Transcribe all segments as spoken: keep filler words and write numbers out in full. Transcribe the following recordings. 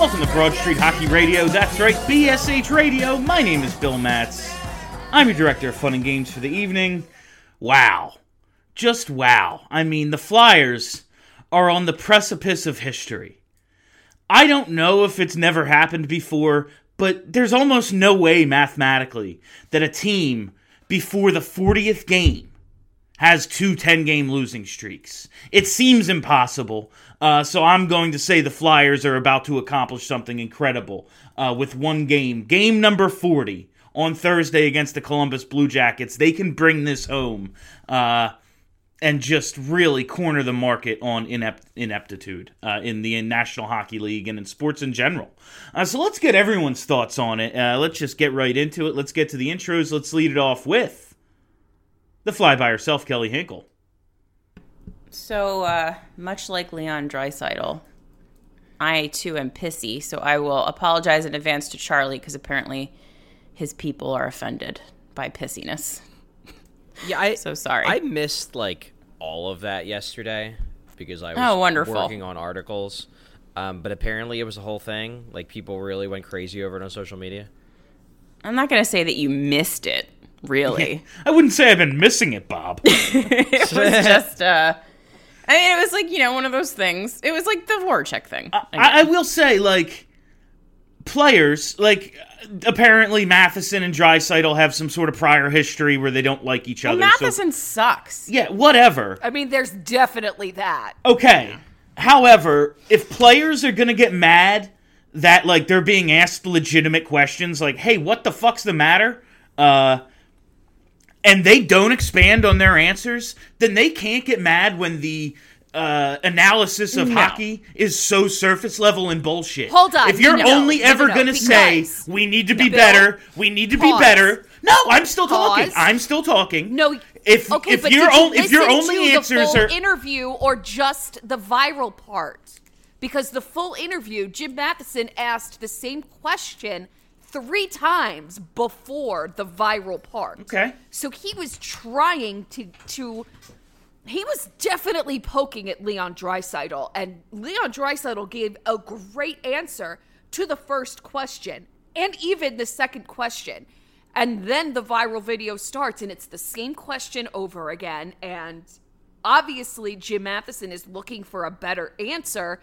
Welcome to Broad Street Hockey Radio. That's right, B S H Radio. My name is Bill Matz. I'm your director of fun and games for the evening. Wow. Just wow. I mean, the Flyers are on the precipice of history. I don't know if it's never happened before, but there's almost no way mathematically that a team before the fortieth game has two ten-game losing streaks. It seems impossible, uh, so I'm going to say the Flyers are about to accomplish something incredible uh, with one game. Game number forty on Thursday against the Columbus Blue Jackets. They can bring this home uh, and just really corner the market on inept- ineptitude uh, in the National Hockey League and in sports in general. Uh, so let's get everyone's thoughts on it. Uh, let's just get right into it. Let's get to the intros. Let's lead it off with the fly by herself, Kelly Hinkle. So, uh, much like Leon Draisaitl, I, too, am pissy, so I will apologize in advance to Charlie because apparently his people are offended by pissiness. Yeah, I... so sorry. I missed, like, all of that yesterday because I was oh, wonderful. working on articles, um, but apparently it was a whole thing. Like, people really went crazy over it on social media. I'm not going to say that you missed it. Really? Yeah. I wouldn't say I've been missing it, Bob. It was just, uh, I mean, it was like, you know, one of those things. It was like the Voracek thing. I, I, I will say, like, players, like, apparently Matheson and Draisaitl have some sort of prior history where they don't like each other. Well, Matheson so, sucks. Yeah, whatever. I mean, there's definitely that. Okay. Yeah. However, if players are going to get mad that, like, they're being asked legitimate questions, like, hey, what the fuck's the matter? Uh... and they don't expand on their answers, then they can't get mad when the uh, analysis of no. hockey is so surface level and bullshit. Hold on. If you're no, only no, ever no, going to say, we need to no, be Bill, better, we need to pause. be better. No, I'm still pause. talking. I'm still talking. No. If, okay, if, but you're on, you if your only answers are... interview or just the viral part? Because the full interview, Jim Matheson asked the same question three times before the viral part. Okay. So he was trying to, to he was definitely poking at Leon Draisaitl, and Leon Draisaitl gave a great answer to the first question and even the second question. And then the viral video starts and it's the same question over again. And obviously Jim Matheson is looking for a better answer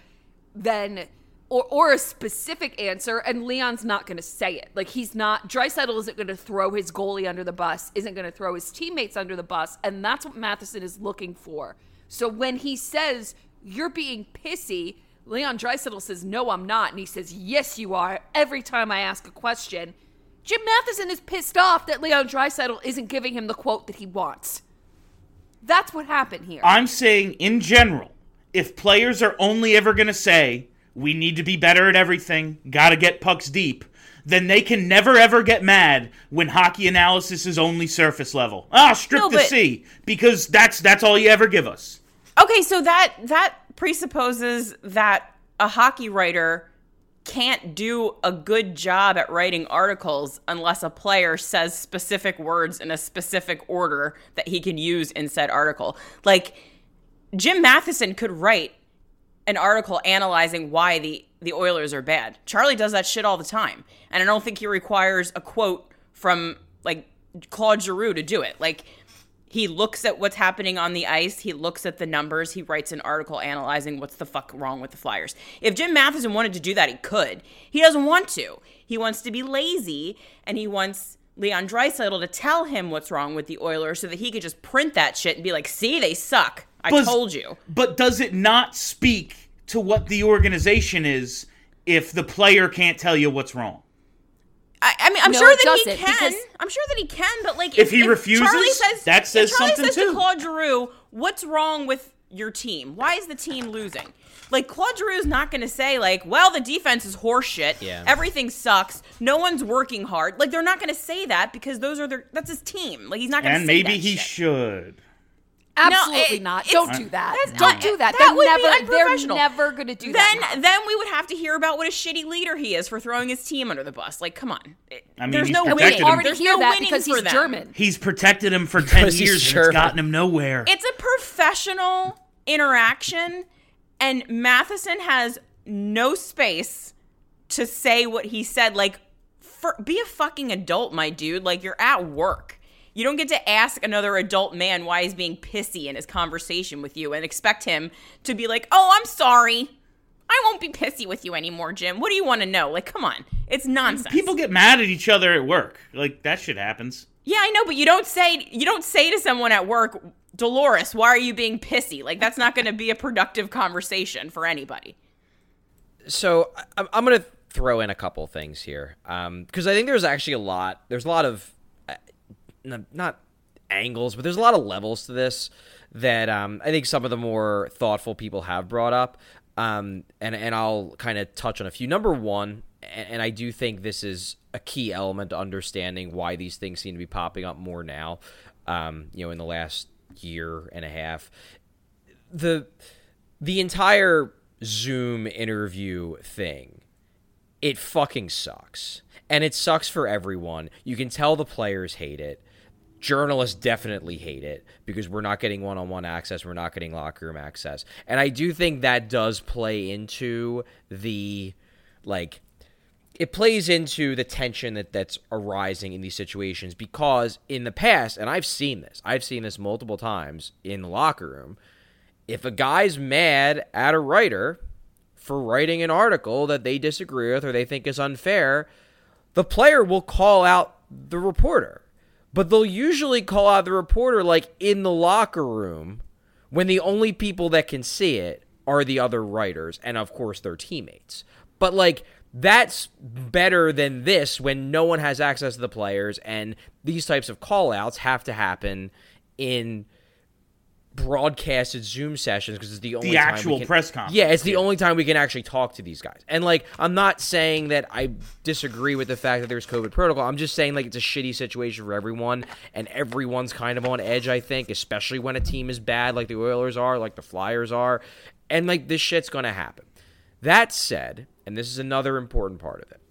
than Or or a specific answer, and Leon's not going to say it. Like, he's not, Draisaitl isn't going to throw his goalie under the bus, isn't going to throw his teammates under the bus, and that's what Matheson is looking for. So when he says, you're being pissy, Leon Draisaitl says, no, I'm not, and he says, yes, you are, every time I ask a question. Jim Matheson is pissed off that Leon Draisaitl isn't giving him the quote that he wants. That's what happened here. I'm saying, in general, if players are only ever going to say, we need to be better at everything, gotta get pucks deep, then they can never ever get mad when hockey analysis is only surface level. Ah, strip no, but, the C, because that's that's all you ever give us. Okay, so that that presupposes that a hockey writer can't do a good job at writing articles unless a player says specific words in a specific order that he can use in said article. Like, Jim Matheson could write an article analyzing why the, the Oilers are bad. Charlie does that shit all the time. And I don't think he requires a quote from, like, Claude Giroux to do it. Like, he looks at what's happening on the ice. He looks at the numbers. He writes an article analyzing what's the fuck wrong with the Flyers. If Jim Matheson wanted to do that, he could. He doesn't want to. He wants to be lazy, and he wants Leon Draisaitl to tell him what's wrong with the Oilers so that he could just print that shit and be like, see, they suck. I but, told you. But does it not speak to what the organization is if the player can't tell you what's wrong? I, I mean, I'm no, sure that he can. I'm sure that he can, but like, if, if he if refuses, says, that says if Charlie something says too. Charlie says to Claude Giroux, what's wrong with your team? Why is the team losing? Like, Claude Giroux's not going to say, like, well, the defense is horseshit. Yeah. Everything sucks. No one's working hard. Like, they're not going to say that because those are their – that's his team. Like, he's not going to say that. And maybe he shit. should. Absolutely no, it, not. Don't do that. No. Don't do that. That would never, be unprofessional. They're never going to do then, that. Then we would have to hear about what a shitty leader he is for throwing his team under the bus. Like, come on. It, I mean, there's no winning. There's no winning because he's them. German. He's protected him for ten years and it's gotten him nowhere. It's a professional interaction, and Matheson has no space to say what he said. Like, for, be a fucking adult, my dude. Like, you're at work. You don't get to ask another adult man why he's being pissy in his conversation with you and expect him to be like, oh, I'm sorry. I won't be pissy with you anymore, Jim. What do you want to know? Like, come on. It's nonsense. People get mad at each other at work. Like, that shit happens. Yeah, I know, but you don't say you don't say to someone at work, Dolores, why are you being pissy? Like, that's not going to be a productive conversation for anybody. So I'm going to throw in a couple things here um, because I think there's actually a lot. There's a lot of... not angles, but there's a lot of levels to this that um, I think some of the more thoughtful people have brought up, um, and, and I'll kind of touch on a few. Number one, and, and I do think this is a key element to understanding why these things seem to be popping up more now, um, you know, in the last year and a half. The, the entire Zoom interview thing, it fucking sucks, and it sucks for everyone. You can tell the players hate it. Journalists definitely hate it because we're not getting one-on-one access. We're not getting locker room access. And I do think that does play into the, like, it plays into the tension that, that's arising in these situations because in the past, and I've seen this, I've seen this multiple times in the locker room, if a guy's mad at a writer for writing an article that they disagree with or they think is unfair, the player will call out the reporter. But they'll usually call out the reporter, like, in the locker room when the only people that can see it are the other writers and, of course, their teammates. But, like, that's better than this when no one has access to the players and these types of call-outs have to happen in broadcasted Zoom sessions because it's the only the time actual we can, press conference. Yeah, it's the yeah. only time we can actually talk to these guys. And, like, I'm not saying that I disagree with the fact that there's COVID protocol. I'm just saying, like, it's a shitty situation for everyone, and everyone's kind of on edge, I think, especially when a team is bad, like the Oilers are, like the Flyers are. And, like, this shit's going to happen. That said, and this is another important part of it,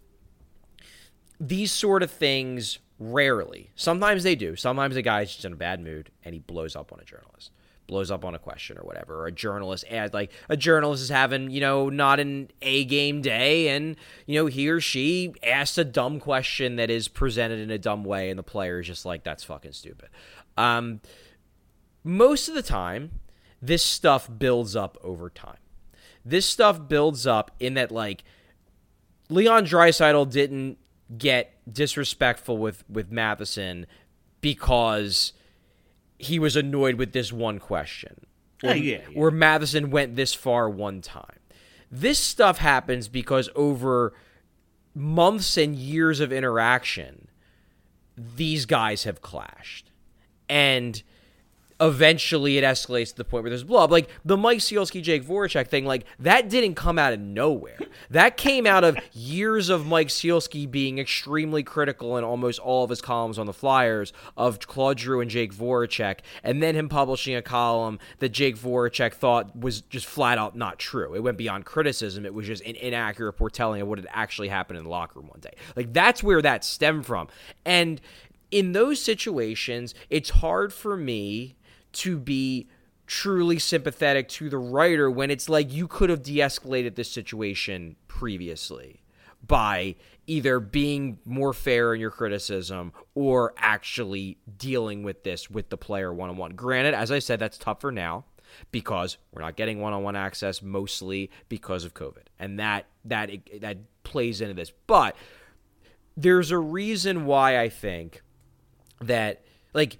these sort of things rarely. Sometimes they do. Sometimes a guy's just in a bad mood, and he blows up on a journalist. blows up on a question or whatever, or a journalist ad, like a journalist is having, you know, not an A game day. And, you know, he or she asks a dumb question that is presented in a dumb way. And the player is just like, that's fucking stupid. Um, most of the time, this stuff builds up over time. This stuff builds up in that, like, Leon Draisaitl didn't get disrespectful with, with Matheson because he was annoyed with this one question. Or, oh, yeah, yeah. or Matheson went this far one time. This stuff happens because over months and years of interaction, these guys have clashed. And eventually it escalates to the point where there's blood. Like, the Mike Sielski, Jake Voracek thing, like, that didn't come out of nowhere. That came out of years of Mike Sielski being extremely critical in almost all of his columns on the Flyers of Claude Giroux and Jake Voracek, and then him publishing a column that Jake Voracek thought was just flat out not true. It went beyond criticism. It was just an inaccurate foretelling of what had actually happened in the locker room one day. Like, that's where that stemmed from. And in those situations, it's hard for me to be truly sympathetic to the writer when it's like you could have de-escalated this situation previously by either being more fair in your criticism or actually dealing with this with the player one-on-one. Granted, as I said, that's tough for now because we're not getting one-on-one access mostly because of COVID. And that that that plays into this. But there's a reason why I think that, like,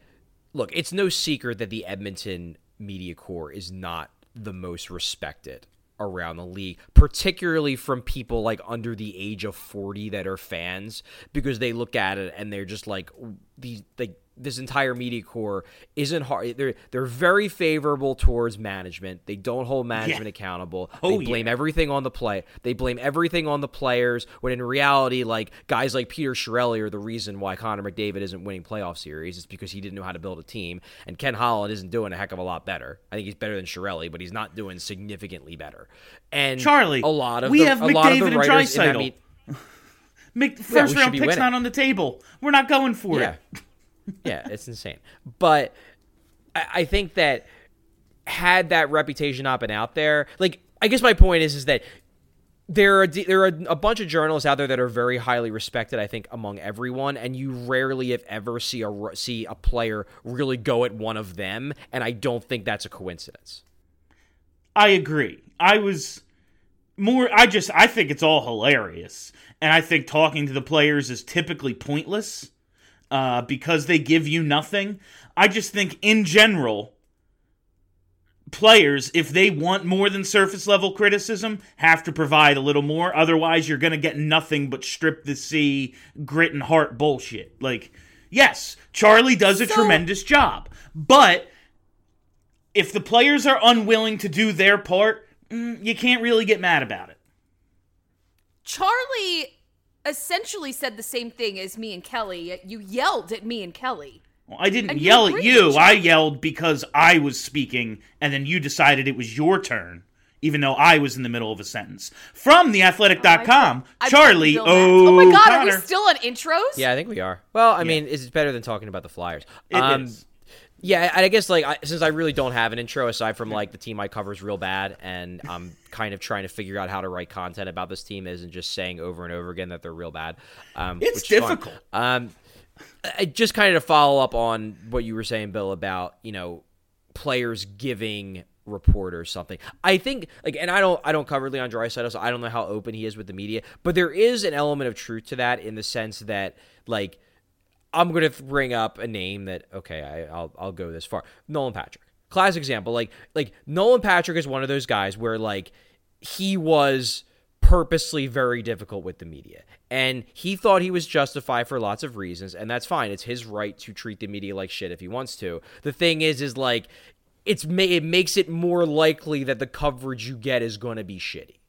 look, it's no secret that the Edmonton media corps is not the most respected around the league, particularly from people like under the age of forty that are fans, because they look at it and they're just like, these, like, this entire media corps isn't hard. They're, they're very favorable towards management. They don't hold management yeah. accountable. Oh, they blame yeah. everything on the play. They blame everything on the players, when in reality, like, guys like Peter Chiarelli are the reason why Connor McDavid isn't winning playoff series. It's because he didn't know how to build a team, and Ken Holland isn't doing a heck of a lot better. I think he's better than Chiarelli, but he's not doing significantly better. And Charlie, a lot of we the, have a McDavid lot of the writers, and Draisaitl. I mean, Make the first yeah, round pick's winning. Not on the table. We're not going for yeah. it. Yeah, it's insane. But I, I think that had that reputation not been out there, like, I guess my point is, is that there are there are a bunch of journalists out there that are very highly respected, I think, among everyone, and you rarely, if ever, see a see a player really go at one of them, and I don't think that's a coincidence. I agree. I was more. I just I think it's all hilarious, and I think talking to the players is typically pointless. Uh, because they give you nothing. I just think, in general, players, if they want more than surface-level criticism, have to provide a little more. Otherwise, you're going to get nothing but strip the sea, grit and heart bullshit. Like, yes, Charlie does a so- tremendous job. But if the players are unwilling to do their part, you can't really get mad about it. Charlie essentially said the same thing as me and Kelly. You yelled at me and Kelly. Well, I didn't yell at you. I yelled because I was speaking, and then you decided it was your turn, even though I was in the middle of a sentence. From the athletic dot com, oh, Charlie O'Connor. Oh my God, Connor. Are we still on intros? Yeah, I think we are. Well, I yeah. mean, it's better than talking about the Flyers. It um, is. Yeah, I guess, like, I, since I really don't have an intro, aside from, like, the team I cover is real bad, and I'm kind of trying to figure out how to write content about this team isn't just saying over and over again that they're real bad. Um, it's difficult. Um, I, just kind of to follow up on what you were saying, Bill, about, you know, players giving reporters something. I think, like, and I don't I don't cover Leon Draisaitl, so I don't know how open he is with the media, but there is an element of truth to that in the sense that, like, I'm going to bring up a name that, okay, I, I'll I'll go this far. Nolan Patrick. Classic example. Like, like Nolan Patrick is one of those guys where, like, he was purposely very difficult with the media. And he thought he was justified for lots of reasons, and that's fine. It's his right to treat the media like shit if he wants to. The thing is, is, like, it's it makes it more likely that the coverage you get is going to be shitty.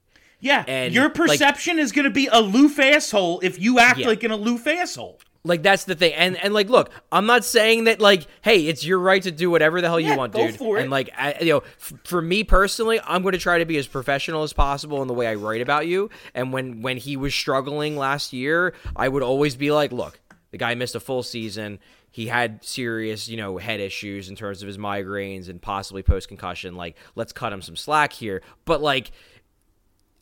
Yeah, and your perception, like, is going to be aloof asshole if you act yeah. like an aloof asshole. Like, that's the thing. And, and like, look, I'm not saying that, like, hey, it's your right to do whatever the hell yeah, you want, go dude. For it. And, like, I, you know, f- for me personally, I'm going to try to be as professional as possible in the way I write about you. And when, when he was struggling last year, I would always be like, look, the guy missed a full season. He had serious, you know, head issues in terms of his migraines and possibly post-concussion. Like, let's cut him some slack here. But, like,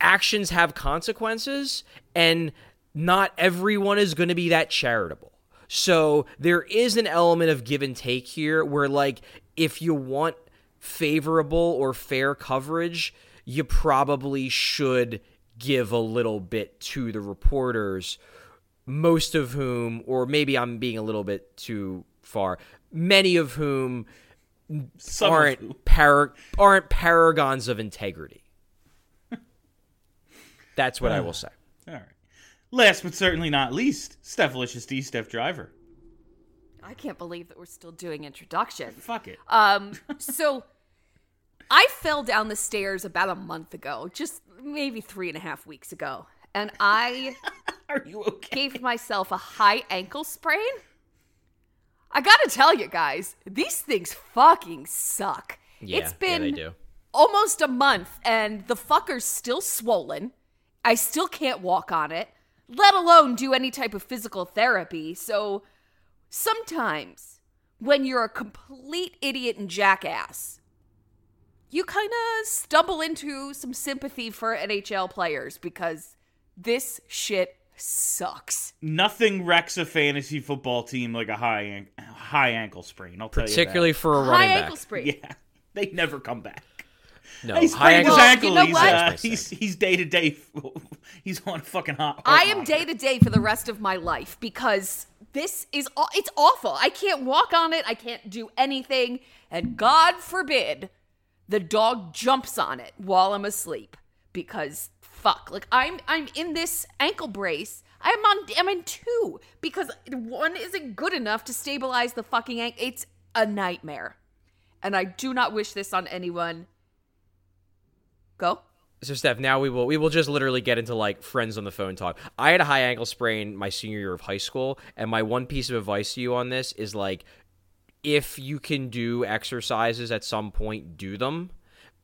actions have consequences, and not everyone is going to be that charitable. So there is an element of give and take here where, like, if you want favorable or fair coverage, you probably should give a little bit to the reporters, most of whom, or maybe I'm being a little bit too far, many of whom Some aren't of par- aren't paragons of integrity. That's what uh, I will say. All right. Last but certainly not least, Stephalicious D, Steph Driver. I can't believe that we're still doing introductions. Fuck it. Um, so I fell down the stairs about a month ago, just maybe three and a half weeks ago, and I Are you okay? gave myself a high ankle sprain. I gotta tell you guys, these things fucking suck. Yeah, it's been yeah, they do. almost a month, and the fucker's still swollen. I still can't walk on it, let alone do any type of physical therapy. So sometimes when you're a complete idiot and jackass, you kind of stumble into some sympathy for N H L players because this shit sucks. Nothing wrecks a fantasy football team like a high an- high ankle sprain, I'll tell you that. Particularly for a running back. High ankle sprain. Yeah, they never come back. No, he's high ankle. Ankle. You know he's, uh, he's he's day to day. He's on a fucking hot. I am day to day for the rest of my life because this is it's awful. I can't walk on it. I can't do anything, and God forbid the dog jumps on it while I'm asleep because fuck. Like I'm I'm in this ankle brace. I'm on. I'm in two because one isn't good enough to stabilize the fucking ankle. It's a nightmare, and I do not wish this on anyone. Go. So, Steph, now we will we will just literally get into, like, friends on the phone talk. I had a high ankle sprain my senior year of high school, and my one piece of advice to you on this is, like, if you can do exercises at some point, do them.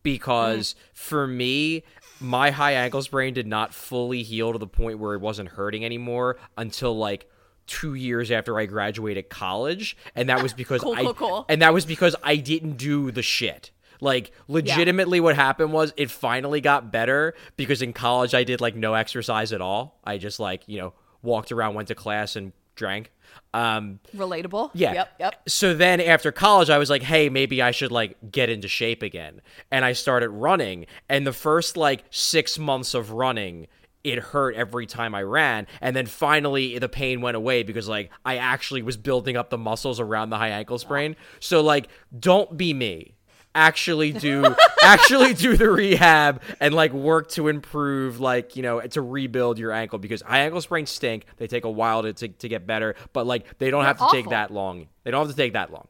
Because mm. for me, my high ankle sprain did not fully heal to the point where it wasn't hurting anymore until, like, two years after I graduated college, and that was because cool, I cool, cool. and that was because I didn't do the shit. Like, legitimately yeah. what happened was it finally got better because in college I did, like, no exercise at all. I just, like, you know, walked around, went to class, and drank. Um, Relatable. Yeah. Yep, yep. So then after college I was like, hey, maybe I should, like, get into shape again. And I started running. And the first, like, six months of running, it hurt every time I ran. And then finally the pain went away because, like, I actually was building up the muscles around the high ankle sprain. Wow. So, like, don't be me. Actually do actually do the rehab and, like, work to improve, like, you know, to rebuild your ankle, because high ankle sprains stink. They take a while to, to, to get better, but, like, they don't They're have to awful. take that long. They don't have to take that long.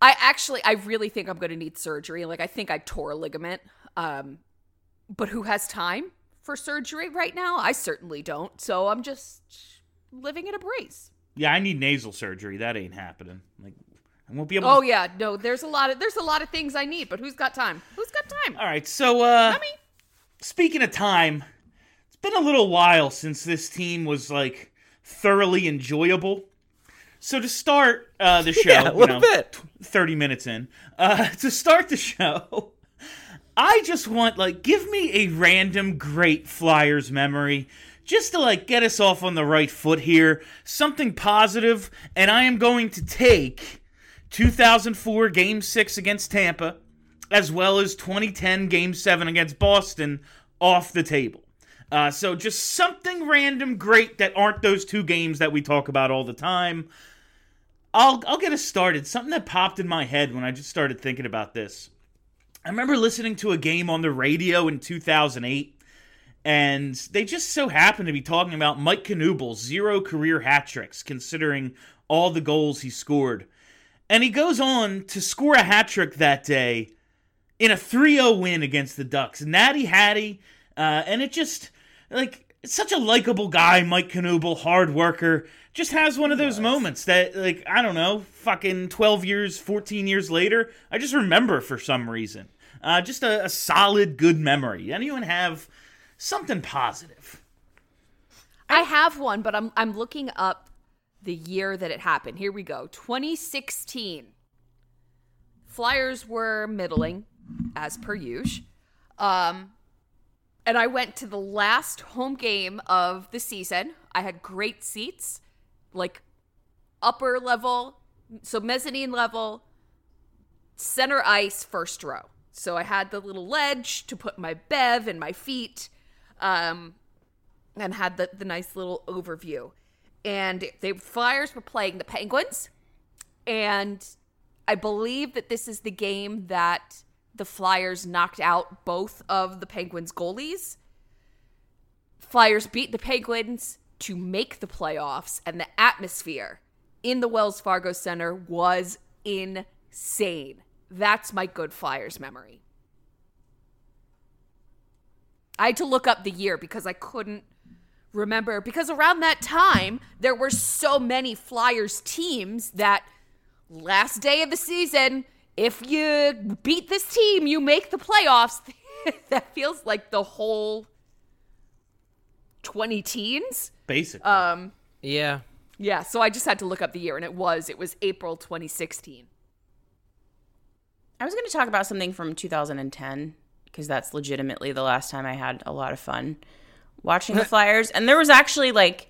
I actually, I really think I'm going to need surgery. Like, I think I tore a ligament, um, but who has time for surgery right now? I certainly don't. So I'm just living in a brace. Yeah, I need nasal surgery. That ain't happening. Like, We'll be able oh to- yeah, no. There's a lot of there's a lot of things I need, but who's got time? Who's got time? All right, so uh, Dummy. Speaking of time, it's been a little while since this team was, like, thoroughly enjoyable. So to start uh, the show, yeah, a little you know, bit. thirty minutes in, uh, to start the show, I just want, like, give me a random great Flyers memory. Just to, like, get us off on the right foot here, something positive, and I am going to take two thousand four Game six against Tampa, as well as twenty ten Game seven against Boston, off the table. Uh, so just something random great that aren't those two games that we talk about all the time. I'll I'll get us started. Something that popped in my head when I just started thinking about this. I remember listening to a game on the radio in two thousand eight, and they just so happened to be talking about Mike Knuebel's zero career hat tricks, considering all the goals he scored. And he goes on to score a hat-trick that day in a three oh win against the Ducks. Natty Hattie, uh, and it just, like, it's such a likable guy, Mike Knuebel, hard worker, just has one of those yes. moments that, like, I don't know, fucking twelve years, fourteen years later, I just remember for some reason. Uh, just a, a solid, good memory. Anyone have something positive? I have one, but I'm I'm looking up the year that it happened. Here we go. twenty sixteen. Flyers were middling, as per usual. Um, and I went to the last home game of the season. I had great seats, like upper level, so mezzanine level, center ice, first row. So I had the little ledge to put my bev and my feet, um, and had the, the nice little overview. And the Flyers were playing the Penguins. And I believe that this is the game that the Flyers knocked out both of the Penguins' goalies. Flyers beat the Penguins to make the playoffs. And the atmosphere in the Wells Fargo Center was insane. That's my good Flyers memory. I had to look up the year because I couldn't remember, because around that time, there were so many Flyers teams that last day of the season, if you beat this team, you make the playoffs. That feels like the whole twenty teens. Basically. Um, yeah. Yeah, so I just had to look up the year, and it was, it was April twenty sixteen. I was going to talk about something from two thousand ten, because that's legitimately the last time I had a lot of fun watching the Flyers. And there was actually, like,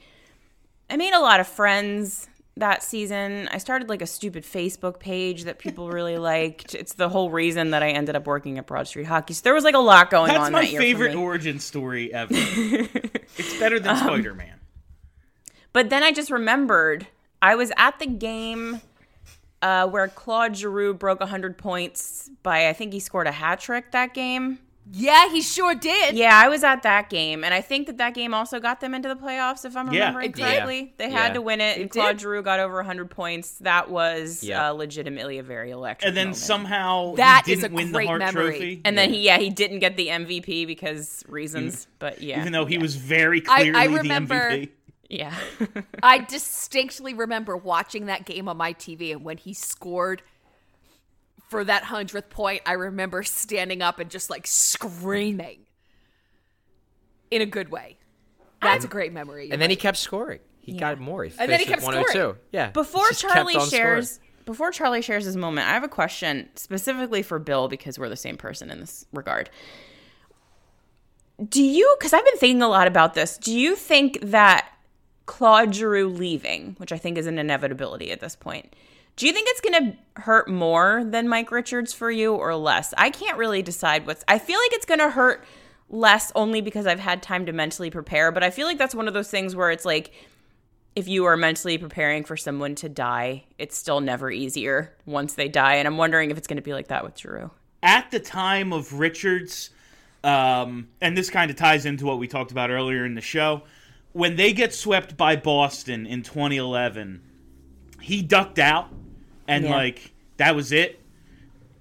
I made a lot of friends that season. I started, like, a stupid Facebook page that people really liked. It's the whole reason that I ended up working at Broad Street Hockey. So there was, like, a lot going That's on that year. That's my favorite origin story ever. It's better than um, Spider-Man. But then I just remembered I was at the game uh, where Claude Giroux broke one hundred points by, I think he scored a hat trick that game. Yeah, he sure did. Yeah, I was at that game, and I think that that game also got them into the playoffs, if I'm remembering yeah, correctly. Yeah. They had yeah. to win it, and it Claude did. Giroux got over one hundred points. That was yeah. uh, legitimately a very electric And then moment. somehow that he didn't is a win great the Hart memory. Trophy. And yeah. then, he, yeah, he didn't get the M V P because reasons, mm-hmm. but yeah. Even though he yeah. was very clearly I, I remember, the M V P. Yeah. I distinctly remember watching that game on my T V, and when he scored for that hundredth point, I remember standing up and just like screaming in a good way. That's and, a great memory. And right. then he kept scoring. He yeah. got more. He and then he kept scoring. Yeah. Before Charlie shares, scoring. before Charlie shares his moment, I have a question specifically for Bill because we're the same person in this regard. Do you? Because I've been thinking a lot about this. Do you think that Claude Giroux leaving, which I think is an inevitability at this point, do you think it's going to hurt more than Mike Richards for you or less? I can't really decide what's – I feel like it's going to hurt less only because I've had time to mentally prepare, but I feel like that's one of those things where it's like if you are mentally preparing for someone to die, it's still never easier once they die, and I'm wondering if it's going to be like that with Giroux. At the time of Richards, um, and this kind of ties into what we talked about earlier in the show, when they get swept by Boston in twenty eleven, he ducked out. And, yeah. like, that was it.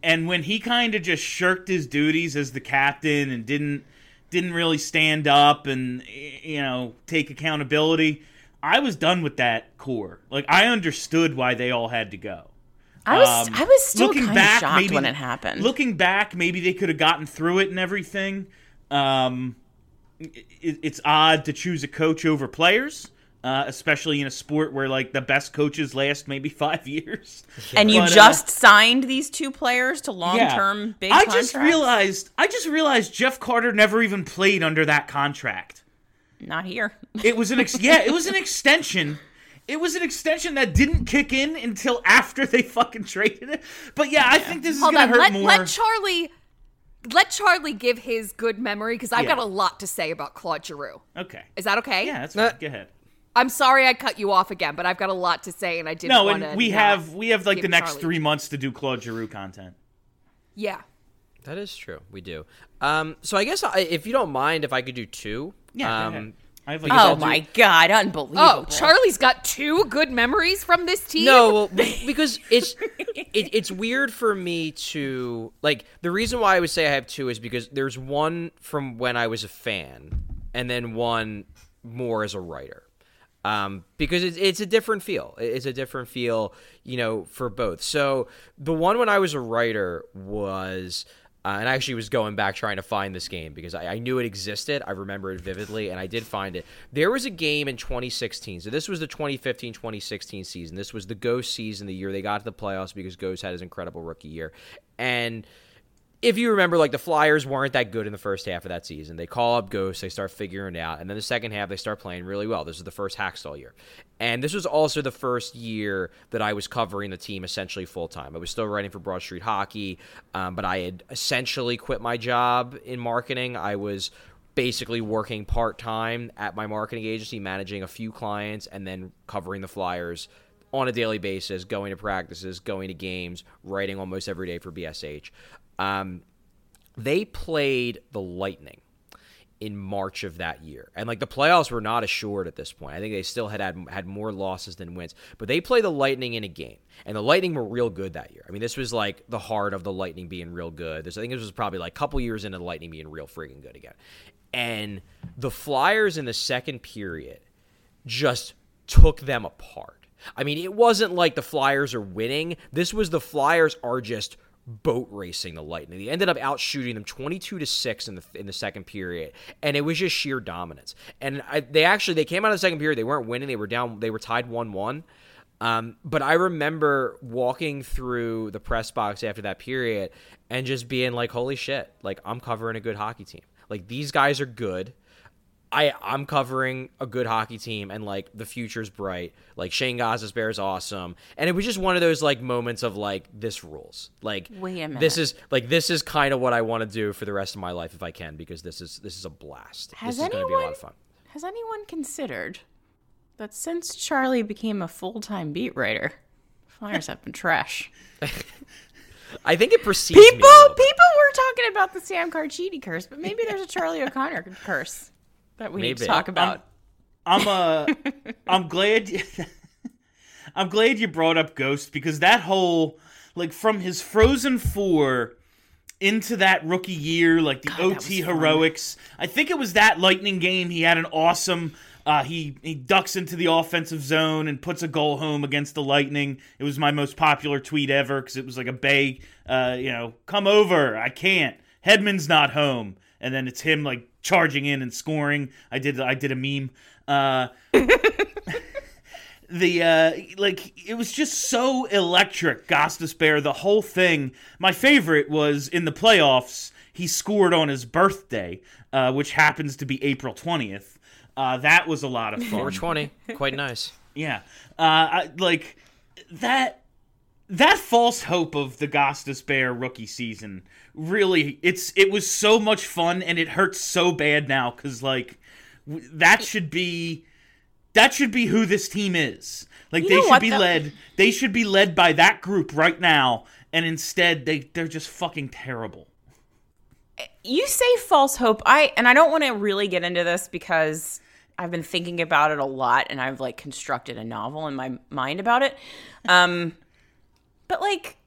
And when he kind of just shirked his duties as the captain and didn't didn't really stand up and, you know, take accountability, I was done with that core. Like, I understood why they all had to go. I was um, I was still kind of shocked maybe, when it happened. Looking back, maybe they could have gotten through it and everything. Um, it, it's odd to choose a coach over players. Uh, especially in a sport where, like, the best coaches last maybe five years. And you but, just uh, signed these two players to long-term yeah. big I contracts? I just realized I just realized Jeff Carter never even played under that contract. Not here. It was an ex- Yeah, it was an extension. It was an extension that didn't kick in until after they fucking traded it. But, yeah, yeah. I think this is going to hurt let, more. Let Charlie... Let Charlie give his good memory, because I've yeah. got a lot to say about Claude Giroux. Okay. Is that okay? Yeah, that's right. Uh, Go ahead. I'm sorry I cut you off again, but I've got a lot to say, and I didn't want to. No, and wanna, we you know, have we have like the next Charlie. three months to do Claude Giroux content. Yeah, that is true. We do. Um, so I guess I, if you don't mind, if I could do two. Yeah. Um, I have like oh my do... god, unbelievable! Oh, Charlie's got two good memories from this team. No, well, because it's it, it's weird for me to like the reason why I would say I have two is because there's one from when I was a fan, and then one more as a writer. Um, because it's, it's a different feel. It's a different feel, you know, for both. So the one when I was a writer was, uh, and I actually was going back trying to find this game because I, I knew it existed. I remember it vividly, and I did find it. There was a game in twenty sixteen. So this was the twenty fifteen twenty sixteen season. This was the Ghost season, the year they got to the playoffs because Ghost had his incredible rookie year. And if you remember, like, the Flyers weren't that good in the first half of that season. They call up Ghost, they start figuring it out, and then the second half, they start playing really well. This is the first Hextall year. And this was also the first year that I was covering the team essentially full-time. I was still writing for Broad Street Hockey, um, but I had essentially quit my job in marketing. I was basically working part-time at my marketing agency, managing a few clients, and then covering the Flyers on a daily basis, going to practices, going to games, writing almost every day for B S H. Um, they played the Lightning in March of that year. And, like, the playoffs were not assured at this point. I think they still had had, had more losses than wins. But they played the Lightning in a game. And the Lightning were real good that year. I mean, this was, like, the heart of the Lightning being real good. This, I think this was probably, like, a couple years into the Lightning being real friggin' good again. And the Flyers in the second period just took them apart. I mean, it wasn't like the Flyers are winning. This was the Flyers are just boat racing the Lightning. They ended up out shooting them twenty-two to six in the in the second period, and it was just sheer dominance. And I, they actually they came out of the second period. They weren't winning. They were down. They were tied one one. Um, but I remember walking through the press box after that period and just being like, "Holy shit! Like, I'm covering a good hockey team. Like, these guys are good. I I'm covering a good hockey team, and, like, the future's bright. Like, Shane Gostisbehere is awesome." And it was just one of those, like, moments of, like, this rules. Like, wait a minute. This is like this is kind of what I want to do for the rest of my life if I can, because this is this is a blast. Has this is going to be a lot of fun. Has anyone considered that since Charlie became a full-time beat writer, Flyers have been trash? I think it precedes people. Me people were we're talking about the Sam Carcini curse, but maybe there's a Charlie O'Connor curse that we maybe. need to talk about. I'm I'm, uh, I'm glad you, I'm glad you brought up Ghost, because that whole, like, from his Frozen Four into that rookie year, like the God, O T heroics. Fun. I think it was that Lightning game. He had an awesome. Uh, he he ducks into the offensive zone and puts a goal home against the Lightning. It was my most popular tweet ever, because it was like a bay, uh, you know, come over. I can't. Hedman's not home, and then it's him like charging in and scoring. I did I did a meme. Uh, the uh, like it was just so electric. Gostisbehere, the whole thing. My favorite was in the playoffs. He scored on his birthday, uh, which happens to be April twentieth. Uh, that was a lot of fun. four twenty, quite nice. Yeah. Uh, I, like, that that false hope of the Gostisbehere rookie season, really, it's it was so much fun, and it hurts so bad now, because, like, w- that should be that should be who this team is. Like, you they should be the- led they should be led by that group right now, and instead they, they're just fucking terrible. You say false hope. I and I don't want to really get into this, because I've been thinking about it a lot, and I've like constructed a novel in my mind about it. Um, but like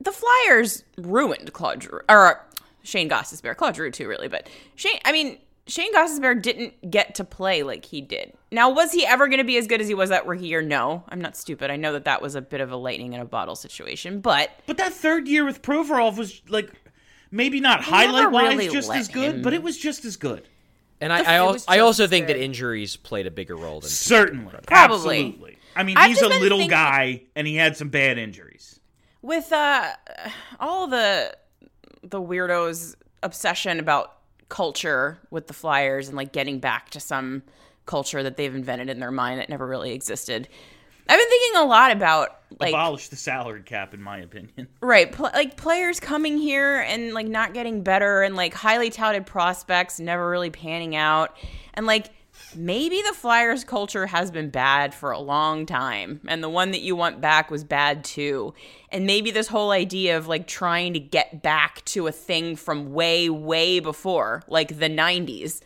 the Flyers ruined Claude Giroux, or Shane Gostisbehere, Claude Giroux too, really. But Shane, I mean Shane Gostisbehere didn't get to play like he did. Now, was he ever going to be as good as he was that rookie year? No, I'm not stupid. I know that that was a bit of a lightning in a bottle situation, but but that third year with Provorov was like. Maybe not highlight-wise really just as good, him. But it was just as good. And I, I, al- I also think that injuries played a bigger role than certainly, probably. Absolutely. I mean, I've he's a little thinking, guy, and he had some bad injuries. With uh, all the the weirdos' obsession about culture with the Flyers and like getting back to some culture that they've invented in their mind that never really existed. I've been thinking a lot about, like... Abolish the salary cap, in my opinion. Right. Pl- like, players coming here and, like, not getting better, and, like, highly touted prospects never really panning out. And, like, maybe the Flyers culture has been bad for a long time, and the one that you want back was bad, too. And maybe this whole idea of, like, trying to get back to a thing from way, way before, like, the nineties...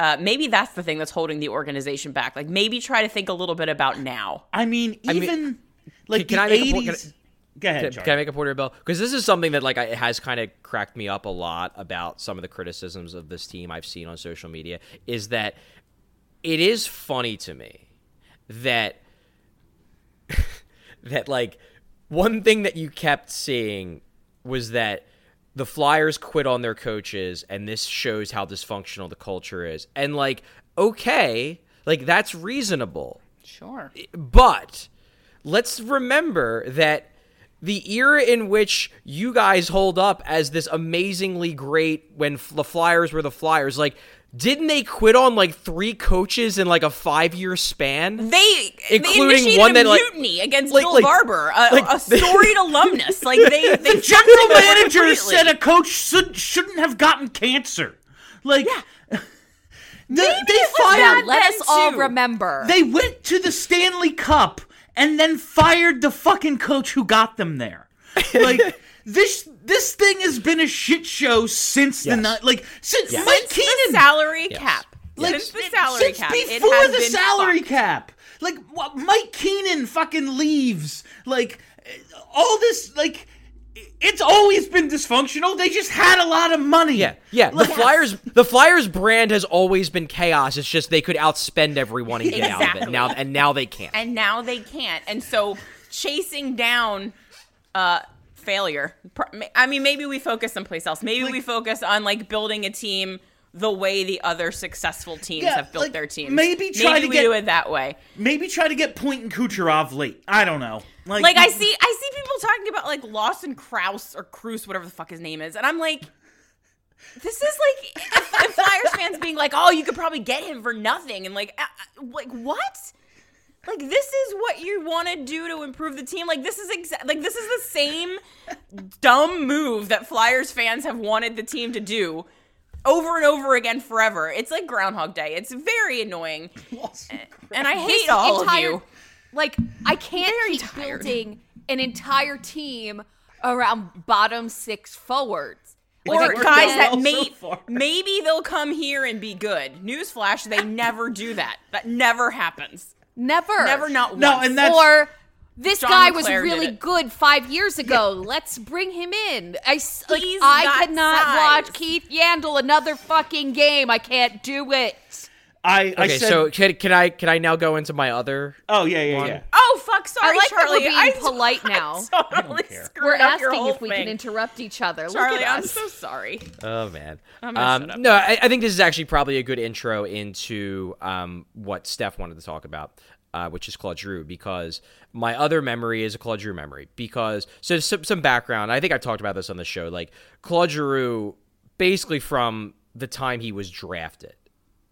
Uh, maybe that's the thing that's holding the organization back. Like, maybe try to think a little bit about now. I mean, even I mean, like can, the can I make eighties. A, can I, Go ahead, can, Charlie. Can I make a point of Bill? Because this is something that like I, has kind of cracked me up a lot about some of the criticisms of this team I've seen on social media. Is that it is funny to me that that like one thing that you kept seeing was that. The Flyers quit on their coaches, and this shows how dysfunctional the culture is. And, like, okay, like, that's reasonable. Sure. But let's remember that the era in which you guys hold up as this amazingly great when the Flyers were the Flyers, like, didn't they quit on, like, three coaches in, like, a five-year span? They, including they initiated one a that, mutiny like, against like, Bill like, Barber, a, like, a storied alumnus. Like, they, they the general manager completely. Said a coach should, shouldn't have gotten cancer. Like, yeah. Maybe the, they fired. Let us all remember. They went to the Stanley Cup and then fired the fucking coach who got them there. Like... This this thing has been a shit show since yes. the night, like since yes. Mike since Keenan the salary yes. cap, like, since the salary since cap, since before it has the been salary fucked. Cap, like Mike Keenan fucking leaves, like all this, like it's always been dysfunctional. They just had a lot of money. Yeah, yeah. Like, the Flyers, the Flyers brand has always been chaos. It's just they could outspend everyone and get exactly. out of it now, and now they can't. And now they can't. And so chasing down. uh Failure. I mean, maybe we focus someplace else. Maybe like, we focus on like building a team the way the other successful teams yeah, have built like, their teams. Maybe try maybe to we get, do it that way. Maybe try to get Point and Kucherov late. I don't know. Like, like I see, I see people talking about like Lawson Krause or Kruse, whatever the fuck his name is, and I'm like, this is like if Flyers fans being like, oh, you could probably get him for nothing, and like, uh, like what? Like, this is what you want to do to improve the team. Like, this is exa- like this is the same dumb move that Flyers fans have wanted the team to do over and over again forever. It's like Groundhog Day. It's very annoying. And, and I hate all entire, of you. Like, I can't keep tired. Building an entire team around bottom six forwards. Or guys that may, so maybe they'll come here and be good. Newsflash, they never do that. That never happens. Never. Never, not once. No, and that's, or this John guy Leclerc was really good five years ago. Yeah. Let's bring him in. I, like, I could not size. watch Keith Yandel another fucking game. I can't do it. I, I okay, said, so can, can I can I now go into my other? Oh yeah, yeah, one? yeah. Oh fuck, sorry, I like Charlie. That we're being I polite t- now. I totally I screwed we're up asking your if we thing. can interrupt each other. Charlie, Look at us. I'm so sorry. Oh man. I'm gonna um, shut up. No, I, I think this is actually probably a good intro into um, what Steph wanted to talk about, uh, which is Claude Giroux, because my other memory is a Claude Giroux memory. Because so some, some background. I think I talked about this on the show. Like Claude Giroux, basically from the time he was drafted,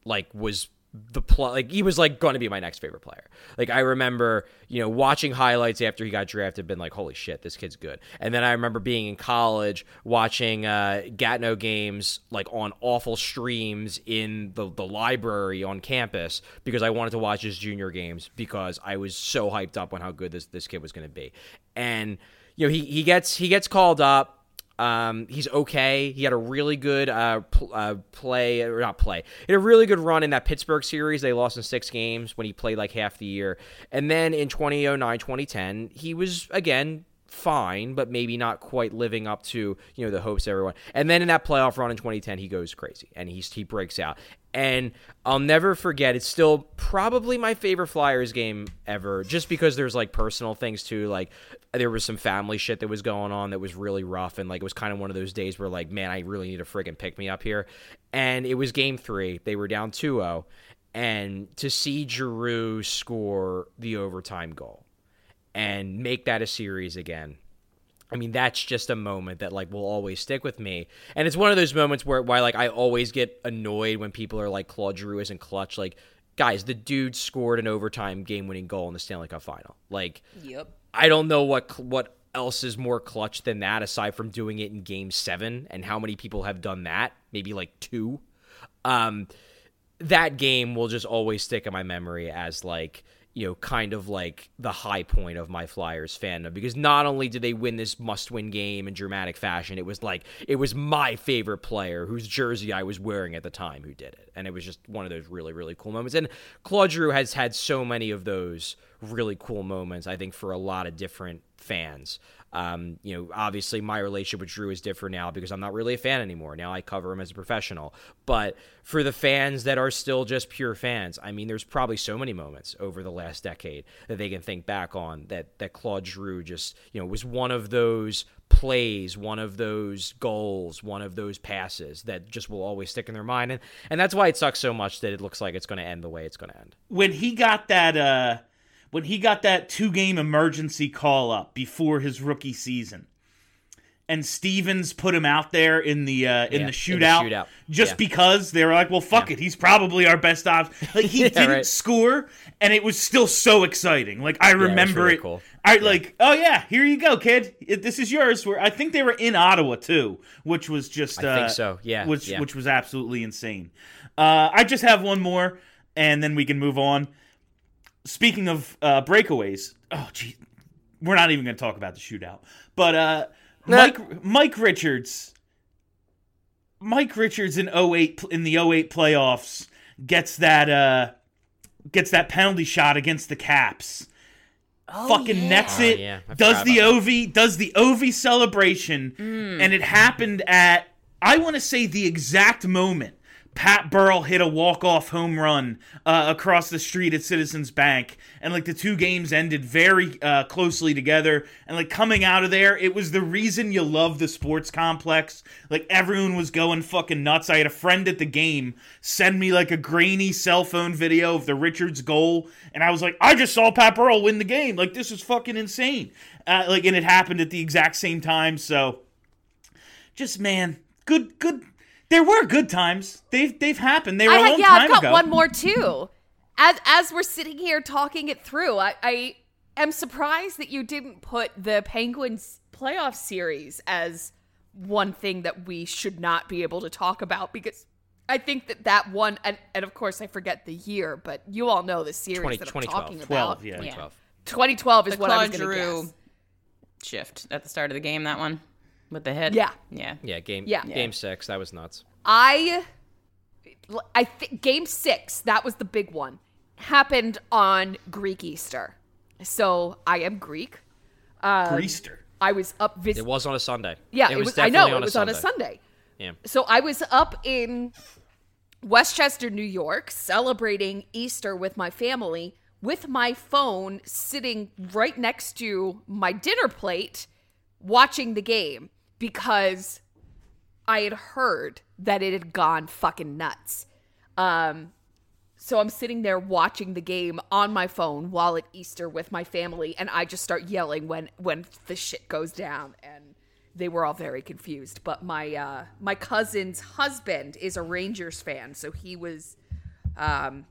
like was the pl- like he was like going to be my next favorite player. Like I remember, you know, watching highlights after he got drafted, been like, holy shit, this kid's good. And then I remember being in college watching uh, Gatineau games like on awful streams in the, the library on campus because I wanted to watch his junior games because I was so hyped up on how good this this kid was going to be. And you know, he he gets he gets called up. Um, he's okay. He had a really good uh, pl- uh, play, or not play. He had a really good run in that Pittsburgh series. They lost in six games when he played like half the year. And then in twenty oh nine, twenty ten, he was, again, fine, but maybe not quite living up to, you know, the hopes of everyone. And then in that playoff run in twenty ten, he goes crazy, and he's, he breaks out. And I'll never forget, it's still probably my favorite Flyers game ever, just because there's, like, personal things, too. Like, there was some family shit that was going on that was really rough, and, like, it was kind of one of those days where, like, man, I really need a friggin' pick-me-up here. And it was game three. They were down two oh, and to see Giroux score the overtime goal and make that a series again, I mean, that's just a moment that, like, will always stick with me. And it's one of those moments where, why, like, I always get annoyed when people are like, Claude Giroux isn't clutch. Like, guys, the dude scored an overtime game-winning goal in the Stanley Cup final. Like, yep. I don't know what what else is more clutch than that, aside from doing it in Game seven, and how many people have done that, maybe, like, two. Um, that game will just always stick in my memory as, like, you know, kind of like the high point of my Flyers fandom, because not only did they win this must-win game in dramatic fashion, it was like, it was my favorite player whose jersey I was wearing at the time who did it. And it was just one of those really, really cool moments. And Claude Giroux has had so many of those really cool moments, I think, for a lot of different fans. Um, you know, obviously my relationship with Drew is different now because I'm not really a fan anymore. Now I cover him as a professional. But for the fans that are still just pure fans, I mean, there's probably so many moments over the last decade that they can think back on that that Claude Giroux just, you know, was one of those plays, one of those goals, one of those passes that just will always stick in their mind. And and that's why it sucks so much that it looks like it's going to end the way it's going to end. When he got that... uh When he got that two-game emergency call-up before his rookie season, and Stevens put him out there in the uh, in, yeah, the shootout, in the shootout, just yeah. because they were like, "Well, fuck yeah. it, he's probably our best option." Like he yeah, didn't right. score, and it was still so exciting. Like I remember yeah, it. Really it. Cool. I yeah. like, oh yeah, here you go, kid. This is yours. Where I think they were in Ottawa too, which was just uh, I think so. Yeah, which yeah. which was absolutely insane. Uh, I just have one more, and then we can move on. Speaking of uh, breakaways, oh, geez, we're not even going to talk about the shootout. But uh, nah. Mike Mike Richards, Mike Richards in oh eight in the oh eight playoffs gets that uh, gets that penalty shot against the Caps. Oh, Fucking yeah. nets it. Oh, yeah. Does the O V does the O V celebration, mm. and it happened at, I want to say, the exact moment Pat Burrell hit a walk-off home run uh, across the street at Citizens Bank, and like the two games ended very uh, closely together. And like coming out of there, it was the reason you love the sports complex. Like everyone was going fucking nuts. I had a friend at the game send me like a grainy cell phone video of the Richards goal, and I was like, I just saw Pat Burrell win the game. Like this is fucking insane. Uh, like and it happened at the exact same time. So, just man, good, good. There were good times. They've they've happened. They were I, a long yeah, time ago. Yeah, I've got ago. one more too. As as we're sitting here talking it through, I, I am surprised that you didn't put the Penguins playoff series as one thing that we should not be able to talk about, because I think that that one, and, and of course I forget the year, but you all know the series twenty, that I'm talking about. twenty twelve, yeah. twenty twelve. twenty twelve is the what Claude I was going to guess. shift at the start of the game, that one with the hit. Yeah. Yeah. Yeah, game yeah. game six, that was nuts. I I think game six, that was the big one, happened on Greek Easter. So I am Greek. Um, Greaster. I was up visiting. It was on a Sunday. Yeah, it was, it was definitely I know, on it was a on a Sunday. Yeah. So I was up in Westchester, New York, celebrating Easter with my family, with my phone sitting right next to my dinner plate, watching the game, because I had heard that it had gone fucking nuts. Um, so I'm sitting there watching the game on my phone while at Easter with my family, and I just start yelling when when the shit goes down, and they were all very confused. But my uh, my cousin's husband is a Rangers fan, so he was um,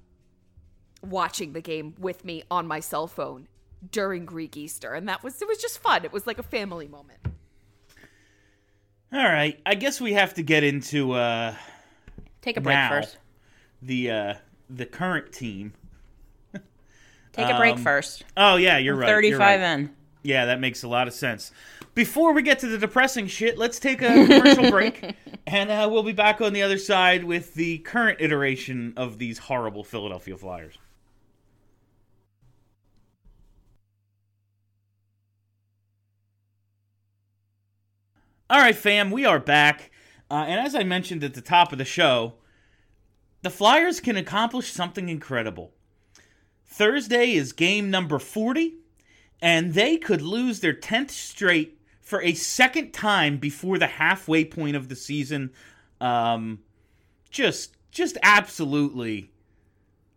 watching the game with me on my cell phone during Greek Easter, and that was it was just fun. It was like a family moment. All right, I guess we have to get into uh, take a break now, first. The uh, the current team. Take a break um, first. Oh yeah, you're right. Thirty-five you're right. in. Yeah, that makes a lot of sense. Before we get to the depressing shit, let's take a commercial break, and uh, we'll be back on the other side with the current iteration of these horrible Philadelphia Flyers. All right, fam, we are back. Uh, and as I mentioned at the top of the show, the Flyers can accomplish something incredible. Thursday is game number forty, and they could lose their tenth straight for a second time before the halfway point of the season. Um, just, just absolutely.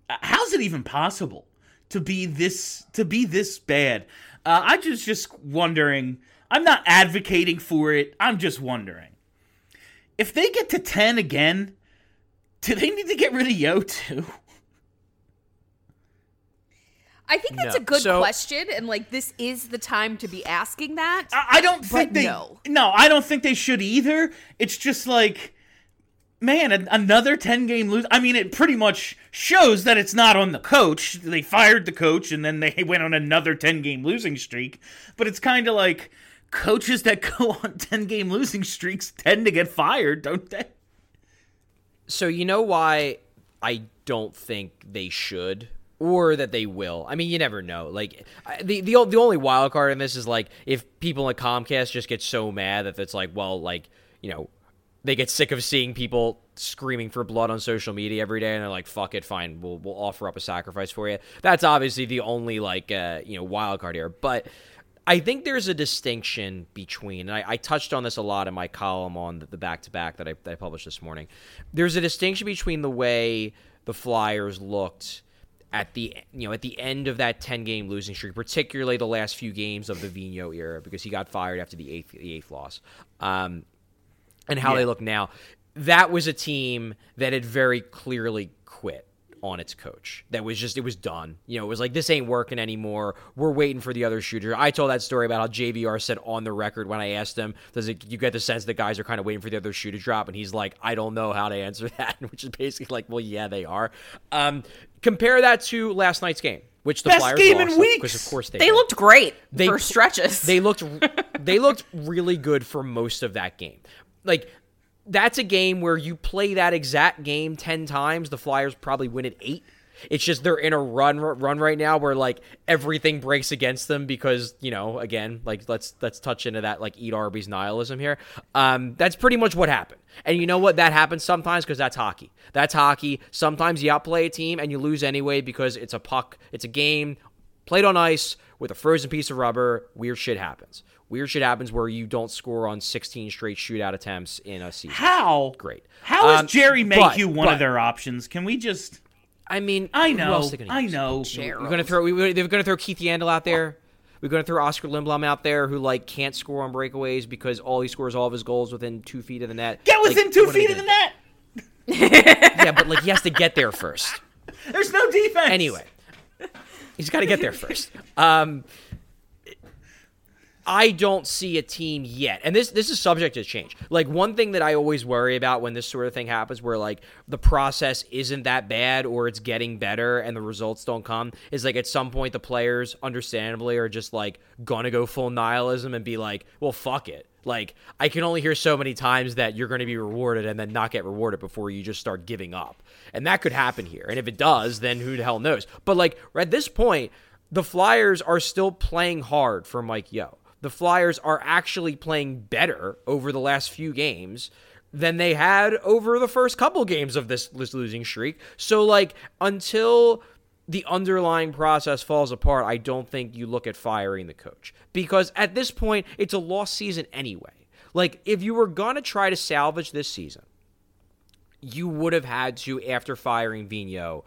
How's it even possible to be this, to be this bad? Uh, I just, just wondering. I'm not advocating for it. I'm just wondering. If they get to ten again, do they need to get rid of Yeo too? I think that's no. a good so, question, and like this is the time to be asking that. I, I don't think they no. no, I don't think they should either. It's just like, man, a, another ten-game lose. I mean, it pretty much shows that it's not on the coach. They fired the coach, and then they went on another ten-game losing streak. But it's kind of like, coaches that go on ten-game losing streaks tend to get fired, don't they? So you know why I don't think they should, or that they will? I mean, you never know. Like the the the only wild card in this is like if people at Comcast just get so mad that it's like, well, like, you know, they get sick of seeing people screaming for blood on social media every day, and they're like, fuck it, fine, we'll we'll offer up a sacrifice for you. That's obviously the only like uh, you know wild card here, but I think there's a distinction between, and I, I touched on this a lot in my column on the, the back-to-back that I, that I published this morning. There's a distinction between the way the Flyers looked at the you know at the end of that ten-game losing streak, particularly the last few games of the Vigneault era, because he got fired after the eighth, the eighth loss, um, and how yeah. they look now. That was a team that had very clearly quit on its coach. That was just, it was done. You know, it was like, this ain't working anymore. We're waiting for the other shooter. I told that story about how J V R said on the record when I asked him, does it, you get the sense that guys are kind of waiting for the other shoe to drop? And he's like, I don't know how to answer that, which is basically like, well, yeah, they are. Um, compare that to last night's game, which the Best Flyers game lost in weeks. Because of course they, they did. Looked great they, for stretches. They looked, they looked really good for most of that game. Like, that's a game where you play that exact game ten times, the Flyers probably win it eight. It's just they're in a run run right now where, like, everything breaks against them because, you know, again, like, let's let's touch into that, like, eat Arby's nihilism here. Um, that's pretty much what happened. And you know what? That happens sometimes because that's hockey. That's hockey. Sometimes you outplay a team and you lose anyway because it's a puck. It's a game played on ice with a frozen piece of rubber. Weird shit happens. Weird shit happens where you don't score on sixteen straight shootout attempts in a season. How? Great. How um, is Jerry Mayhew one but, of their options? Can we just... I mean... I know. I know. We're going to throw we, we're gonna throw Keith Yandel out there. We're going to throw Oscar Lindblom out there, who, like, can't score on breakaways because all he scores all of his goals within two feet of the net. Get within like, two feet of the net! Yeah, but, like, he has to get there first. There's no defense! Anyway. He's got to get there first. Um... I don't see a team yet, and this this is subject to change. Like, one thing that I always worry about when this sort of thing happens, where like the process isn't that bad or it's getting better and the results don't come, is like at some point the players understandably are just like gonna go full nihilism and be like, well, fuck it. Like, I can only hear so many times that you're going to be rewarded and then not get rewarded before you just start giving up. And that could happen here. And if it does, then who the hell knows? But like at this point, the Flyers are still playing hard for Mike Yeo. The Flyers are actually playing better over the last few games than they had over the first couple games of this, this losing streak. So, like, until the underlying process falls apart, I don't think you look at firing the coach. Because at this point, it's a lost season anyway. Like, if you were going to try to salvage this season, you would have had to, after firing Vigneault,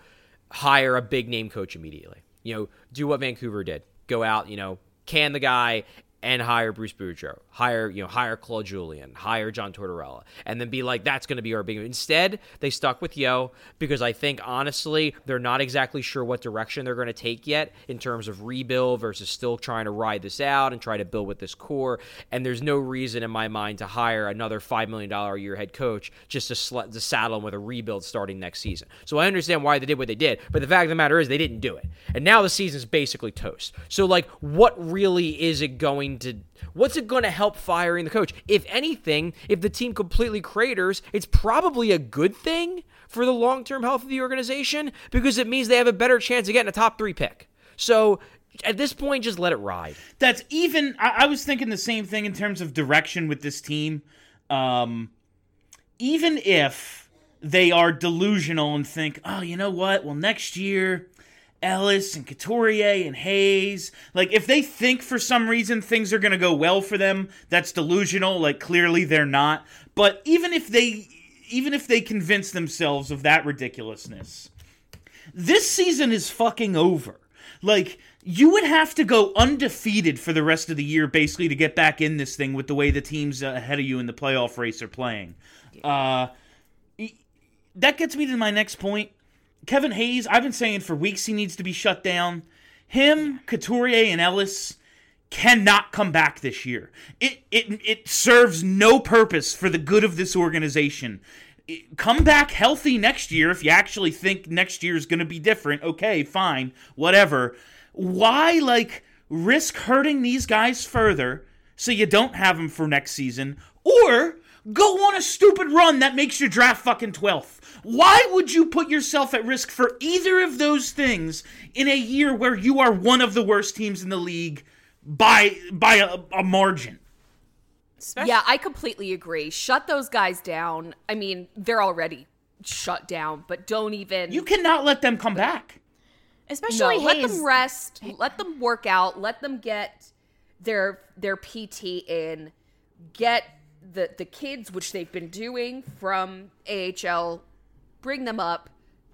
hire a big-name coach immediately. You know, do what Vancouver did. Go out, you know, can the guy and hire Bruce Boudreau, hire, you know, hire Claude Julien, hire John Tortorella, and then be like, that's going to be our big... Instead, they stuck with Yeo because I think, honestly, they're not exactly sure what direction they're going to take yet in terms of rebuild versus still trying to ride this out and try to build with this core, and there's no reason in my mind to hire another five million dollars a year head coach just to, sl- to saddle him with a rebuild starting next season. So I understand why they did what they did, but the fact of the matter is they didn't do it. And now the season's basically toast. So, like, what really is it going to, what's it going to help firing the coach? If anything, if the team completely craters, it's probably a good thing for the long-term health of the organization because it means they have a better chance of getting a top three pick. So at this point, just let it ride. That's even, I, I was thinking the same thing in terms of direction with this team. Um, even if they are delusional and think, oh, you know what? Well, next year, Ellis and Couturier and Hayes, like, if they think for some reason things are going to go well for them, that's delusional. Like, clearly they're not. But even if they even if they convince themselves of that ridiculousness, this season is fucking over. Like, you would have to go undefeated for the rest of the year, basically, to get back in this thing with the way the teams ahead of you in the playoff race are playing. Uh, that gets me to my next point. Kevin Hayes, I've been saying for weeks he needs to be shut down. Him, Couturier, and Ellis cannot come back this year. It it it serves no purpose for the good of this organization. It, come back healthy next year if you actually think next year is going to be different. Okay, fine, whatever. Why, like, risk hurting these guys further so you don't have them for next season? Or go on a stupid run that makes you draft fucking twelfth. Why would you put yourself at risk for either of those things in a year where you are one of the worst teams in the league by by a, a margin? Yeah, I completely agree. Shut those guys down. I mean, they're already shut down, but don't even... You cannot let them come back. Especially no, Hayes. Let them rest. Let them work out. Let them get their their P T in. Get the the kids, which they've been doing from A H L, bring them up,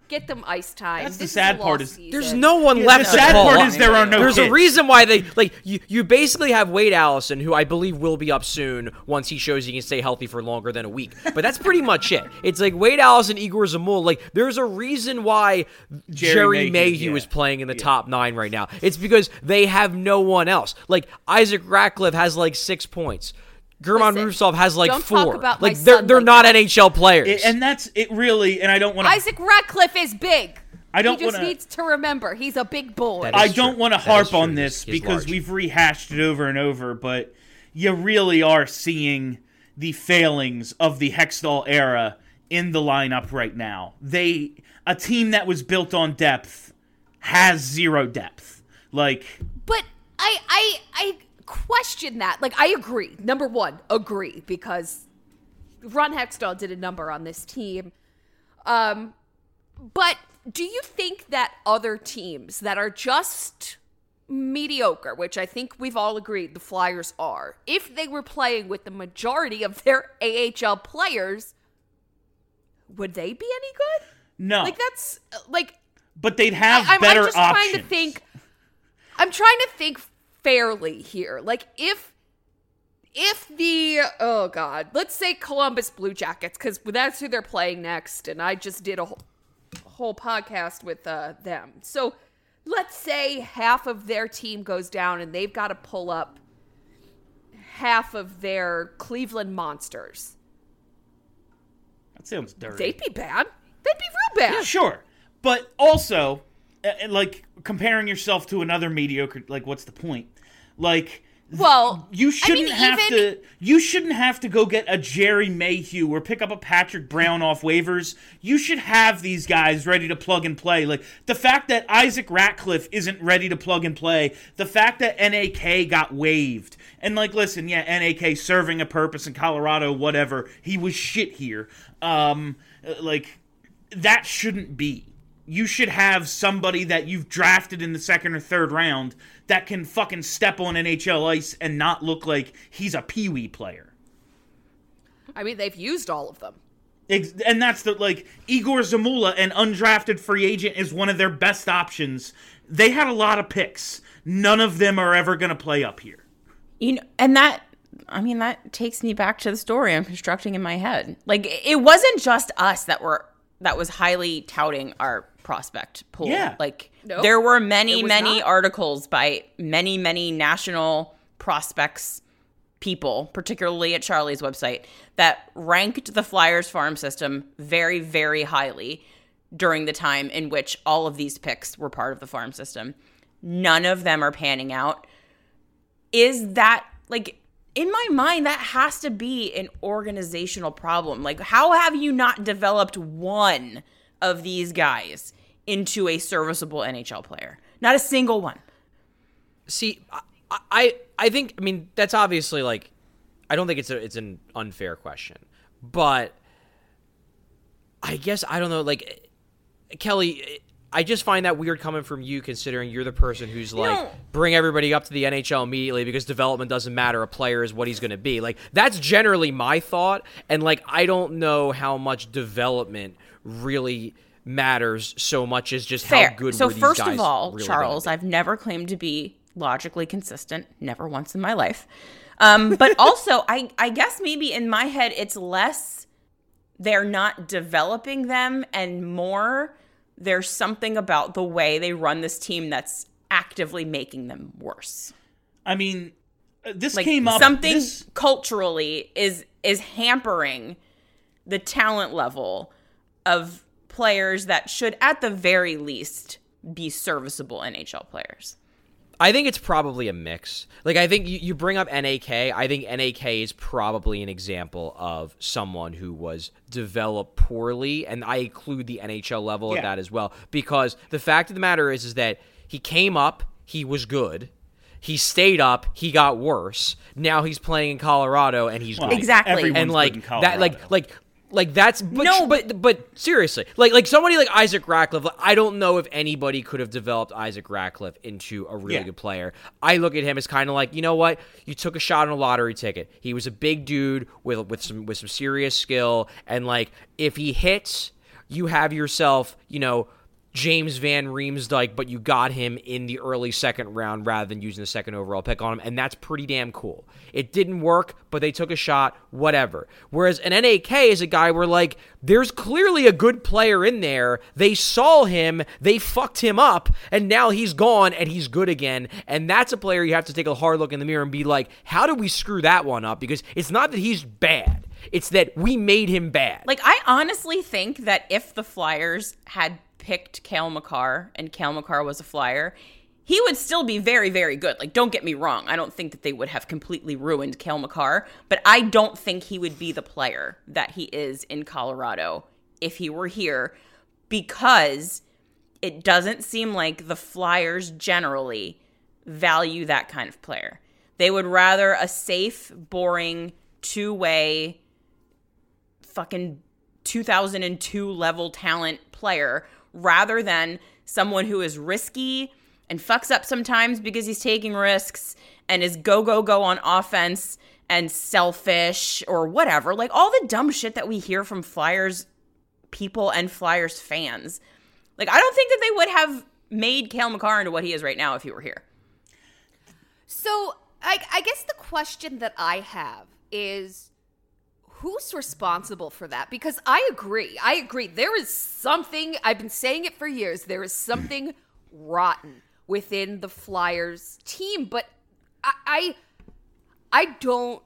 get them ice time. That's this the sad part is season. There's no one yeah, left the to call. The sad part is there are no There's kids. A reason why they, like, you, you basically have Wade Allison, who I believe will be up soon once he shows he can stay healthy for longer than a week. But that's pretty much it. It's like Wade Allison, Igor Zamul. Like, there's a reason why Jerry, Jerry Mayhew yeah. is playing in the yeah. top nine right now. It's because they have no one else. Like, Isaac Ratcliffe has, like, six points. German Rusov has like don't four. Talk about like my they're son they're like not that. N H L players, it, and that's it really. And I don't want to. Isaac Ratcliffe is big. I don't. He just wanna, needs to remember he's a big boy. I don't want to harp on this he's, he's because large. We've rehashed it over and over. But you really are seeing the failings of the Hextall era in the lineup right now. They a team that was built on depth has zero depth. Like, but I I I. question that. Like, I agree. Number one, agree, because Ron Hextall did a number on this team. Um, but do you think that other teams that are just mediocre, which I think we've all agreed the Flyers are, if they were playing with the majority of their A H L players, would they be any good? No. Like, that's, like... But they'd have I, better I'm just options. Trying to think, I'm trying to think... fairly here. Like, if if the oh god let's say Columbus Blue Jackets, because that's who they're playing next, and I just did a whole, a whole podcast with uh, them, so let's say half of their team goes down and they've got to pull up half of their Cleveland Monsters. That sounds dirty. They'd be bad. They'd be real bad. Yeah, sure. But also, uh, like, comparing yourself to another mediocre, like, what's the point? Like... Well, you shouldn't I mean, have even... to. You shouldn't have to go get a Jerry Mayhew or pick up a Patrick Brown off waivers. You should have these guys ready to plug and play. Like the fact that Isaac Ratcliffe isn't ready to plug and play, the fact that N A K got waived, and like, listen, yeah, N A K serving a purpose in Colorado, whatever. He was shit here. Um, like that shouldn't be. You should have somebody that you've drafted in the second or third round that can fucking step on N H L ice and not look like he's a peewee player. I mean, they've used all of them. And that's the, like, Igor Zamula, an undrafted free agent, is one of their best options. They had a lot of picks. None of them are ever going to play up here. You know, and that, I mean, that takes me back to the story I'm constructing in my head. Like, it wasn't just us that were... that was highly touting our prospect pool. Yeah. Like nope. There were many, many not. articles by many, many national prospects people, particularly at Charlie's website, that ranked the Flyers farm system very, very highly during the time in which all of these picks were part of the farm system. None of them are panning out. Is that like... In my mind, that has to be an organizational problem. Like, how have you not developed one of these guys into a serviceable N H L player? Not a single one. See, I, I, I think, I mean, that's obviously like, I don't think it's a, it's an unfair question, but I guess I don't know. Like, Kelly, I just find that weird coming from you, considering you're the person who's like, no. bring everybody up to the N H L immediately because development doesn't matter. A player is what he's going to be. Like, that's generally my thought. And like, I don't know how much development really matters so much as just Fair. how good so were these guys. So first of all, really Charles, I've never claimed to be logically consistent, never once in my life. Um, but also, I, I guess maybe in my head, it's less they're not developing them and more... there's something about the way they run this team that's actively making them worse. I mean, this like came up... Something this... culturally is is hampering the talent level of players that should, at the very least, be serviceable N H L players. I think it's probably a mix. Like, I think you, you bring up N A K. I think N A K is probably an example of someone who was developed poorly, and I include the N H L level yeah. of that as well, because the fact of the matter is is that he came up, he was good, he stayed up, he got worse, now he's playing in Colorado, and he's well, good. Exactly. And, like, that, like, like... Like that's but no, but but seriously, like like somebody like Isaac Ratcliffe, like, I don't know if anybody could have developed Isaac Ratcliffe into a really yeah. good player. I look at him as kind of like, you know what, you took a shot on a lottery ticket. He was a big dude with with some with some serious skill, and like if he hits, you have yourself, you know, James Van Riemsdyk, but you got him in the early second round rather than using the second overall pick on him, and that's pretty damn cool. It didn't work, but they took a shot, whatever. Whereas an N A K is a guy where, like, there's clearly a good player in there. They saw him, they fucked him up, and now he's gone, and he's good again, and that's a player you have to take a hard look in the mirror and be like, how did we screw that one up? Because it's not that he's bad. It's that we made him bad. Like, I honestly think that if the Flyers had picked Cal Makar and Cal Makar was a Flyer, he would still be very, very good. Like, don't get me wrong. I don't think that they would have completely ruined Cal Makar, but I don't think he would be the player that he is in Colorado if he were here, because it doesn't seem like the Flyers generally value that kind of player. They would rather a safe, boring, two-way, fucking two thousand two level talent player rather than someone who is risky and fucks up sometimes because he's taking risks and is go, go, go on offense and selfish or whatever. Like all the dumb shit that we hear from Flyers people and Flyers fans. Like I don't think that they would have made Cal Makar into what he is right now if he were here. So I, I guess the question that I have is, who's responsible for that? Because I agree. I agree. There is something, I've been saying it for years, there is something rotten within the Flyers team. But I I, I don't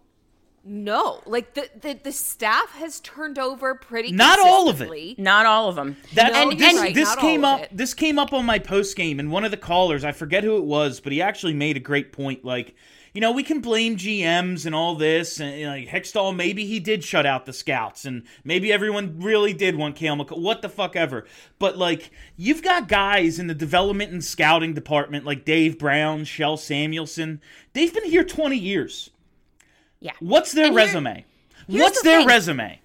know. Like the the, the staff has turned over pretty not all of it. Not all of them. That, no, and this, right, this came up. This came up on my post game, and one of the callers, I forget who it was, but he actually made a great point. Like, you know, we can blame G Ms and all this, and you know, like Hextall, maybe he did shut out the scouts, and maybe everyone really did want Cal Makar, what the fuck ever. But, like, you've got guys in the development and scouting department like Dave Brown, Shel Samuelson. They've been here twenty years. Yeah. What's their and resume? Here, What's the their thing. resume?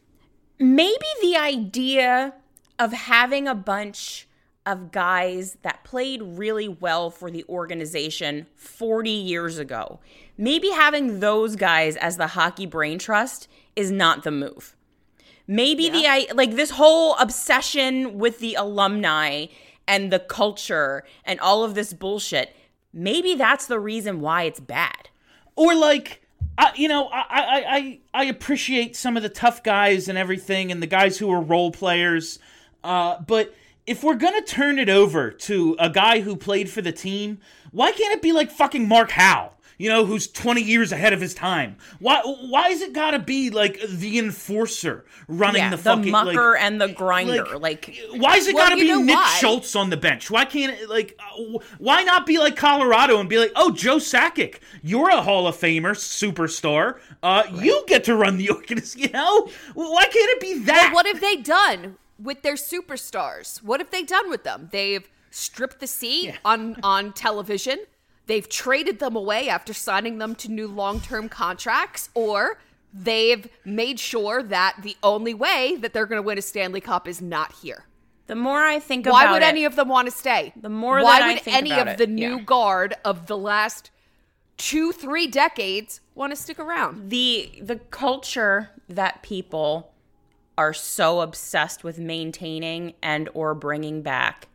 Maybe the idea of having a bunch of guys that played really well for the organization forty years ago. Maybe having those guys as the hockey brain trust is not the move. Maybe yeah. the, like this whole obsession with the alumni and the culture and all of this bullshit, maybe that's the reason why it's bad. Or like... I, you know, I, I, I, I appreciate some of the tough guys and everything and the guys who are role players, uh, but if we're going to turn it over to a guy who played for the team, why can't it be like fucking Mark Howe, you know, who's twenty years ahead of his time? Why Why is it got to be like the enforcer running yeah, the, the fucking... the mucker like, and the grinder. Like, like why is it well, got to be Nick why? Schultz on the bench? Why can't it, like... Why not be like Colorado and be like, oh, Joe Sakic, you're a Hall of Famer, superstar. Uh, right. You get to run the organization, you know? Why can't it be that? Well, what have they done with their superstars? What have they done with them? They've stripped the C yeah. on, on television. They've traded them away after signing them to new long-term contracts, or they've made sure that the only way that they're going to win a Stanley Cup is not here. The more I think about it. Why would any of them want to stay? The more that I think about it. Why would any of the new guard of the last two, three decades want to stick around? The the culture that people are so obsessed with maintaining and or bringing back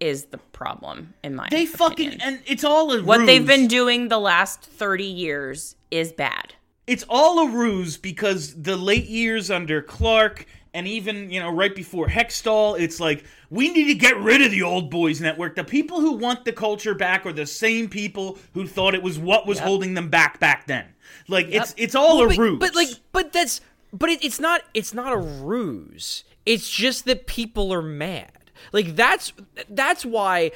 is the problem, in my opinion. They fucking, and it's all a ruse. What they've been doing the last thirty years is bad. It's all a ruse because the late years under Clark and even, you know, right before Hextall, it's like, we need to get rid of the old boys network. The people who want the culture back are the same people who thought it was what was yep. holding them back back then. Like, yep. it's it's all well, a but, ruse. But, like, but that's, but it, it's not, it's not a ruse. It's just that people are mad. Like that's that's why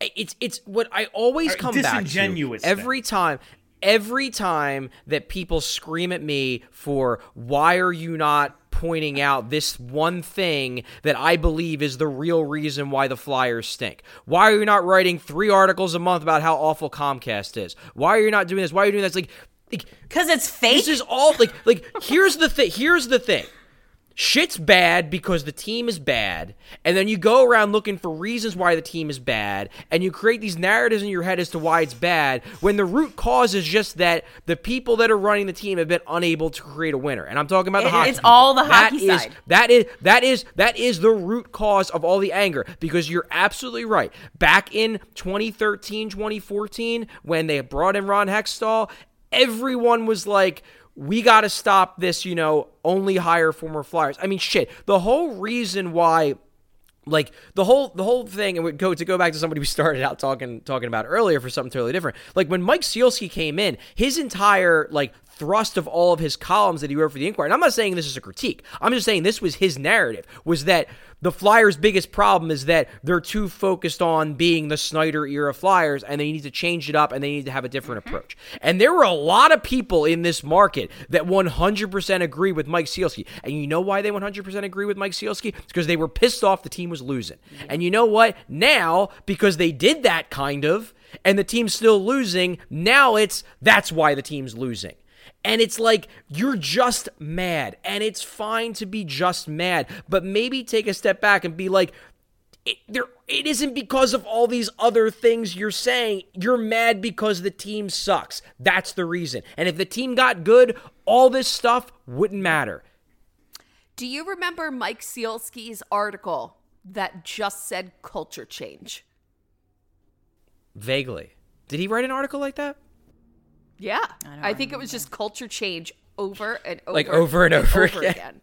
it's it's what I always come back to every time every time that people scream at me for why are you not pointing out this one thing that I believe is the real reason why the Flyers stink. Why are you not writing three articles a month about how awful Comcast is? Why are you not doing this? Why are you doing this? Like, because like, it's fake. This is all like like here's the thing. Here's the thing. Shit's bad because the team is bad, and then you go around looking for reasons why the team is bad, and you create these narratives in your head as to why it's bad, when the root cause is just that the people that are running the team have been unable to create a winner. And I'm talking about the it, hockey. It's people. all the that hockey is, side. That is, that is, that is the root cause of all the anger, because you're absolutely right. Back in twenty thirteen, twenty fourteen, when they brought in Ron Hextall, everyone was like, we got to stop this, you know, only hire former Flyers. I mean, shit, the whole reason why, like, the whole the whole thing, and we go to go back to somebody we started out talking talking about earlier for something totally different. Like, when Mike Sielski came in, his entire, like, thrust of all of his columns that he wrote for the Inquirer, and I'm not saying this is a critique, I'm just saying this was his narrative, was that the Flyers' biggest problem is that they're too focused on being the Snyder-era Flyers, and they need to change it up, and they need to have a different mm-hmm. approach. And there were a lot of people in this market that one hundred percent agree with Mike Sielski, and you know why they one hundred percent agree with Mike Sielski? It's because they were pissed off the team was losing. Mm-hmm. And you know what? Now, because they did that kind of, and the team's still losing, now it's, that's why the team's losing. And it's like, you're just mad, and it's fine to be just mad, but maybe take a step back and be like, it, there, it isn't because of all these other things you're saying. You're mad because the team sucks. That's the reason. And if the team got good, all this stuff wouldn't matter. Do you remember Mike Sielski's article that just said culture change? Vaguely. Did he write an article like that? Yeah, I, I think it was just culture change over and over, like over and, and over, over again. again.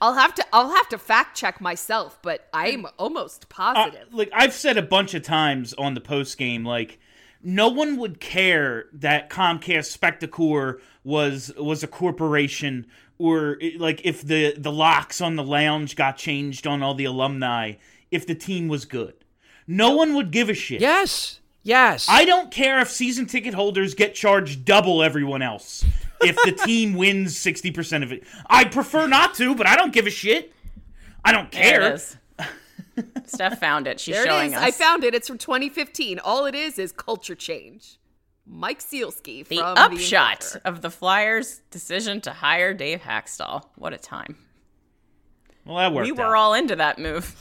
I'll have to I'll have to fact check myself, but I'm almost positive. Uh, like I've said a bunch of times on the post game, like no one would care that Comcast Spectacor was was a corporation, or like if the, the locks on the lounge got changed on all the alumni if the team was good. No one would give a shit. Yes, yes. I don't care if season ticket holders get charged double everyone else if the team wins sixty percent of it. I prefer not to, but I don't give a shit. I don't care. There it is. Steph found it. She's there showing it us. I found it. It's from twenty fifteen. All it is is culture change. Mike Sielski from the upshot the of the Flyers' decision to hire Dave Hextall. What a time. Well, that worked. We were out. all into that move.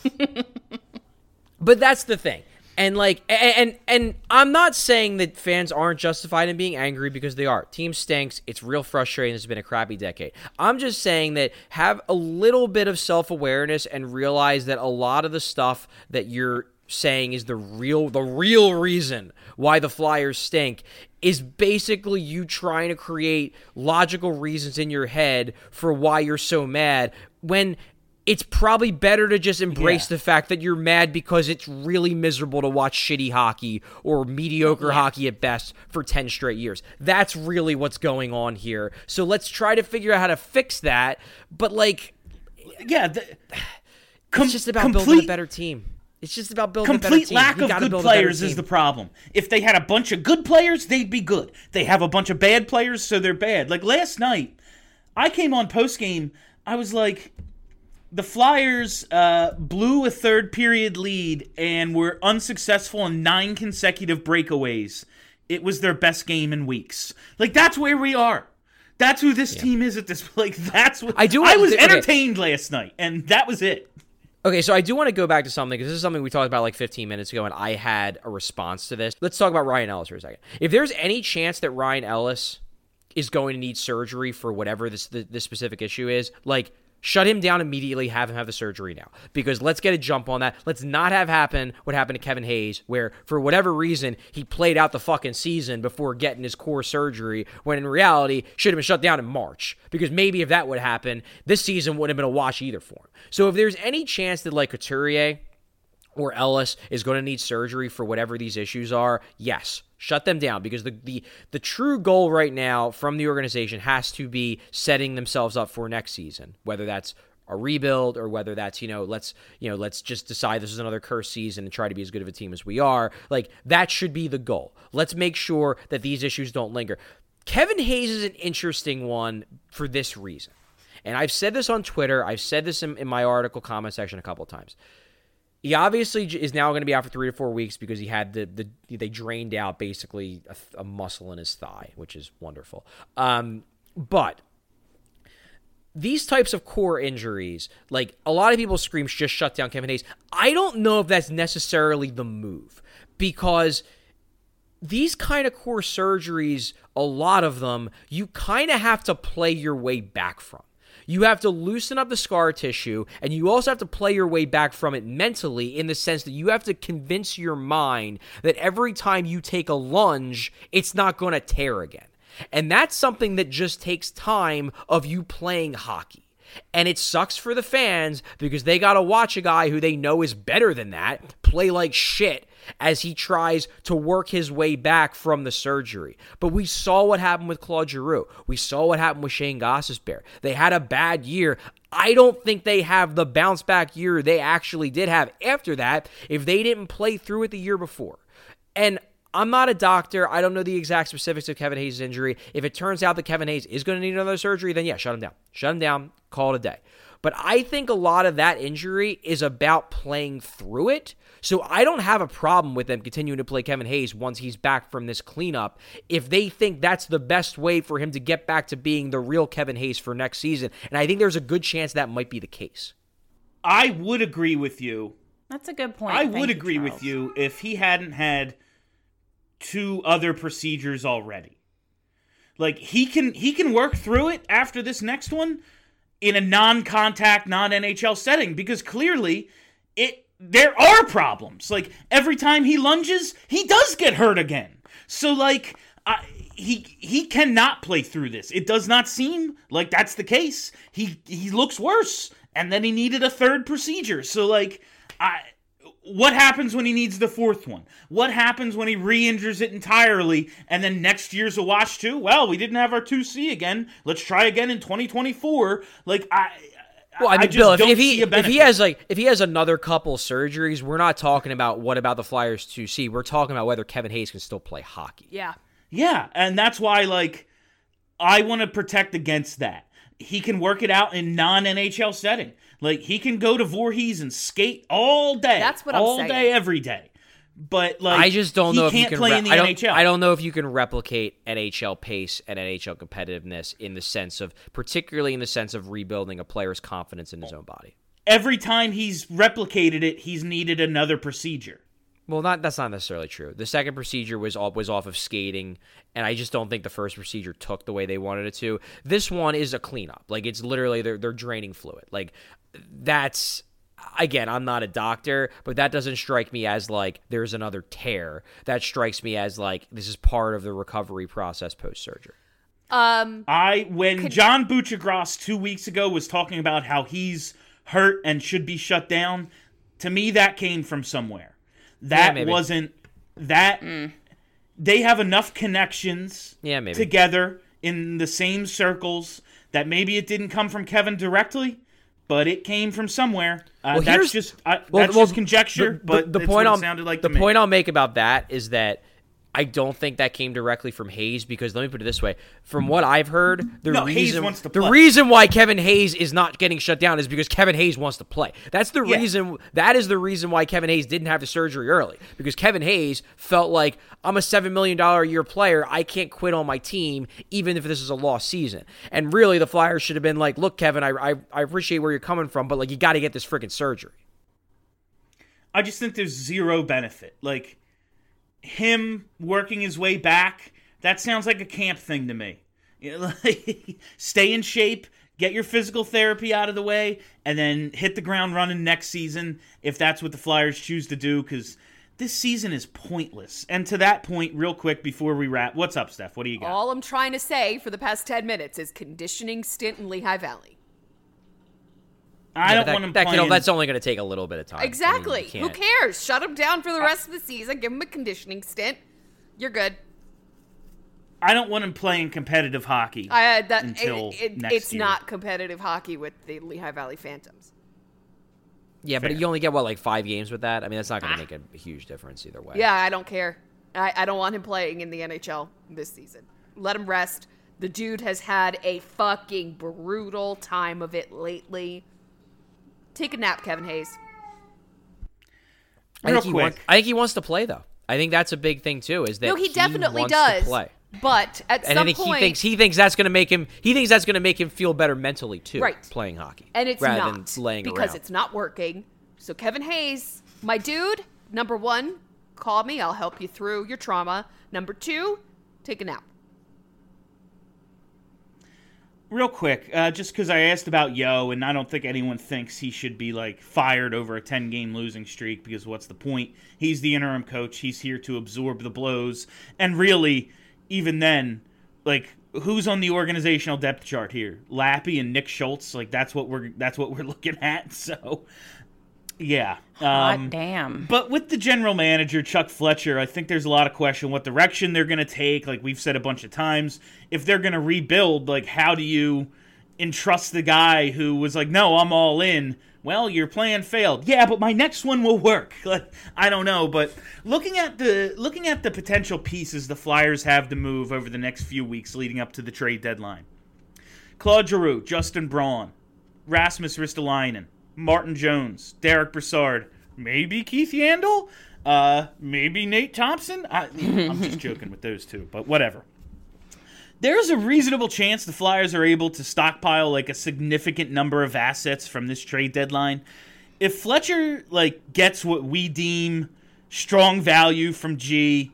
But that's the thing. And like, and and I'm not saying that fans aren't justified in being angry, because they are. Team stinks. It's real frustrating. It's been a crappy decade. I'm just saying that have a little bit of self-awareness and realize that a lot of the stuff that you're saying is the real the real reason why the Flyers stink is basically you trying to create logical reasons in your head for why you're so mad, when it's probably better to just embrace yeah. the fact that you're mad because it's really miserable to watch shitty hockey or mediocre yeah. hockey at best for ten straight years. That's really what's going on here. So let's try to figure out how to fix that. But like, yeah, the, com- it's just about complete, building a better team. It's just about building a better team. Complete lack of good players is the problem. If they had a bunch of good players, they'd be good. They have a bunch of bad players, so they're bad. Like last night, I came on postgame. I was like, the Flyers uh, blew a third-period lead and were unsuccessful in nine consecutive breakaways. It was their best game in weeks. Like, that's where we are. That's who this yeah. team is at this. Like, that's what I do. I was th- entertained okay. last night, and that was it. Okay, so I do want to go back to something, because this is something we talked about like fifteen minutes ago, and I had a response to this. Let's talk about Ryan Ellis for a second. If there's any chance that Ryan Ellis is going to need surgery for whatever this the, this specific issue is, like, shut him down immediately, have him have the surgery now. Because let's get a jump on that. Let's not have happen what happened to Kevin Hayes, where for whatever reason, he played out the fucking season before getting his core surgery, when in reality, should have been shut down in March. Because maybe if that would happen, this season wouldn't have been a wash either for him. So if there's any chance that like Couturier or Ellis is going to need surgery for whatever these issues are, yes, shut them down, because the, the the true goal right now from the organization has to be setting themselves up for next season, whether that's a rebuild or whether that's, you know, let's, you know, let's just decide this is another cursed season and try to be as good of a team as we are. Like, that should be the goal. Let's make sure that these issues don't linger. Kevin Hayes is an interesting one for this reason. And I've said this on Twitter. I've said this in, in my article comment section a couple of times. He obviously is now going to be out for three to four weeks because he had the, the they drained out basically a, a muscle in his thigh, which is wonderful. Um, but these types of core injuries, like a lot of people scream, just shut down Kevin Hayes. I don't know if that's necessarily the move, because these kind of core surgeries, a lot of them, you kind of have to play your way back from. You have to loosen up the scar tissue, and you also have to play your way back from it mentally, in the sense that you have to convince your mind that every time you take a lunge, it's not going to tear again. And that's something that just takes time of you playing hockey. And it sucks for the fans, because they got to watch a guy who they know is better than that play like shit as he tries to work his way back from the surgery. But we saw what happened with Claude Giroux. We saw what happened with Shane Gostisbehere. They had a bad year. I don't think they have the bounce back year they actually did have after that if they didn't play through it the year before. And I'm not a doctor. I don't know the exact specifics of Kevin Hayes' injury. If it turns out that Kevin Hayes is going to need another surgery, then yeah, shut him down. Shut him down. Call it a day. But I think a lot of that injury is about playing through it. So I don't have a problem with them continuing to play Kevin Hayes once he's back from this cleanup, if they think that's the best way for him to get back to being the real Kevin Hayes for next season. And I think there's a good chance that might be the case. I would agree with you. That's a good point. I Thank would you, agree Charles. With you if he hadn't had two other procedures already. Like, he can he can work through it after this next one in a non-contact, non-N H L setting, because clearly it there are problems. Like, every time he lunges, he does get hurt again. So, like, I, he he cannot play through this. It does not seem like that's the case. He he looks worse, and then he needed a third procedure. So, like, I what happens when he needs the fourth one? What happens when he re-injures it entirely and then next year's a wash too? Well, we didn't have our two C again. Let's try again in twenty twenty-four. Like, I... Well, I mean, I Bill, if, if he if he has like if he has another couple surgeries, we're not talking about what about the Flyers two C. We're talking about whether Kevin Hayes can still play hockey. Yeah, yeah, and that's why like I want to protect against that. He can work it out in non N H L setting. Like he can go to Voorhees and skate all day. That's what I'm all saying. All day, every day. But like, I just don't he know if you can play re- in the I don't, N H L. I don't know if you can replicate N H L pace and N H L competitiveness in the sense of, particularly in the sense of rebuilding a player's confidence in his own body. Every time he's replicated it, he's needed another procedure. Well, not that's not necessarily true. The second procedure was off, was off of skating, and I just don't think the first procedure took the way they wanted it to. This one is a cleanup. Like it's literally they're they're draining fluid. Like that's. Again, I'm not a doctor, but that doesn't strike me as like there's another tear. That strikes me as like this is part of the recovery process post-surgery. Um, I when could... John Buchagross two weeks ago was talking about how he's hurt and should be shut down, to me that came from somewhere. That yeah, wasn't that mm. They have enough connections yeah, maybe. together in the same circles that maybe it didn't come from Kevin directly. But it came from somewhere. Uh, well, that's just uh, well, that's well, just conjecture. The, but the, the point it sounded like the to point me. I'll make about that is that I don't think that came directly from Hayes because let me put it this way: from what I've heard, the no, reason Hayes wants to play. The reason why Kevin Hayes is not getting shut down is because Kevin Hayes wants to play. That's the yeah. reason. That is the reason why Kevin Hayes didn't have the surgery early because Kevin Hayes felt like I'm a seven million dollar a year player. I can't quit on my team even if this is a lost season. And really, the Flyers should have been like, "Look, Kevin, I I, I appreciate where you're coming from, but like you got to get this freaking surgery." I just think there's zero benefit, like. Him working his way back, that sounds like a camp thing to me. Stay in shape, get your physical therapy out of the way, and then hit the ground running next season if that's what the Flyers choose to do, because this season is pointless. And to that point, real quick before we wrap, what's up, Steph? What do you got? All I'm trying to say for the past ten minutes is conditioning stint in Lehigh Valley. I yeah, don't that, want him that, playing. You know, that's only going to take a little bit of time. Exactly. I mean, who cares? Shut him down for the rest of the season. Give him a conditioning stint. You're good. I don't want him playing competitive hockey I, that, until it, it, next it's year. It's not competitive hockey with the Lehigh Valley Phantoms. Yeah, Fair. But you only get, what, like five games with that? I mean, that's not going to ah. make a huge difference either way. Yeah, I don't care. I, I don't want him playing in the N H L this season. Let him rest. The dude has had a fucking brutal time of it lately. Take a nap, Kevin Hayes. I think, he wants, I think he wants to play, though. I think that's a big thing too. Is that no, he definitely he wants does. To play. But at and some I think point, he thinks he thinks that's going to make him. He thinks that's going to make him feel better mentally too. Right, playing hockey, and it's rather not than laying because around. It's not working. So Kevin Hayes, my dude, number one, call me. I'll help you through your trauma. Number two, take a nap. Real quick, uh, just because I asked about Yo, and I don't think anyone thinks he should be, like, fired over a ten-game losing streak, because what's the point? He's the interim coach. He's here to absorb the blows. And really, even then, like, who's on the organizational depth chart here? Lappy and Nick Schultz? Like, that's what we're that's what we're looking at, so... Yeah. Hot um, damn. But with the general manager, Chuck Fletcher, I think there's a lot of question what direction they're going to take. Like we've said a bunch of times, if they're going to rebuild, like how do you entrust the guy who was like, no, I'm all in. Well, your plan failed. Yeah, but my next one will work. Like I don't know. But looking at the looking at the potential pieces the Flyers have to move over the next few weeks leading up to the trade deadline. Claude Giroux, Justin Braun, Rasmus Ristolainen, Martin Jones, Derek Brassard, maybe Keith Yandel, uh, maybe Nate Thompson. I, I'm just joking with those two, but whatever. There's a reasonable chance the Flyers are able to stockpile like a significant number of assets from this trade deadline. If Fletcher like gets what we deem strong value from G,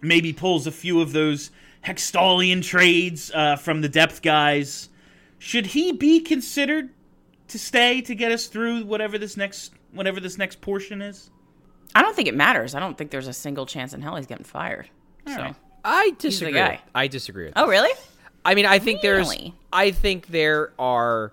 maybe pulls a few of those Hextallian trades uh, from the depth guys, should he be considered to stay to get us through whatever this next whatever this next portion is? I don't think it matters. I don't think there's a single chance in hell he's getting fired. All so right. I disagree. He's the guy. I disagree with that. Oh, really? I mean, I think really? there's I think there are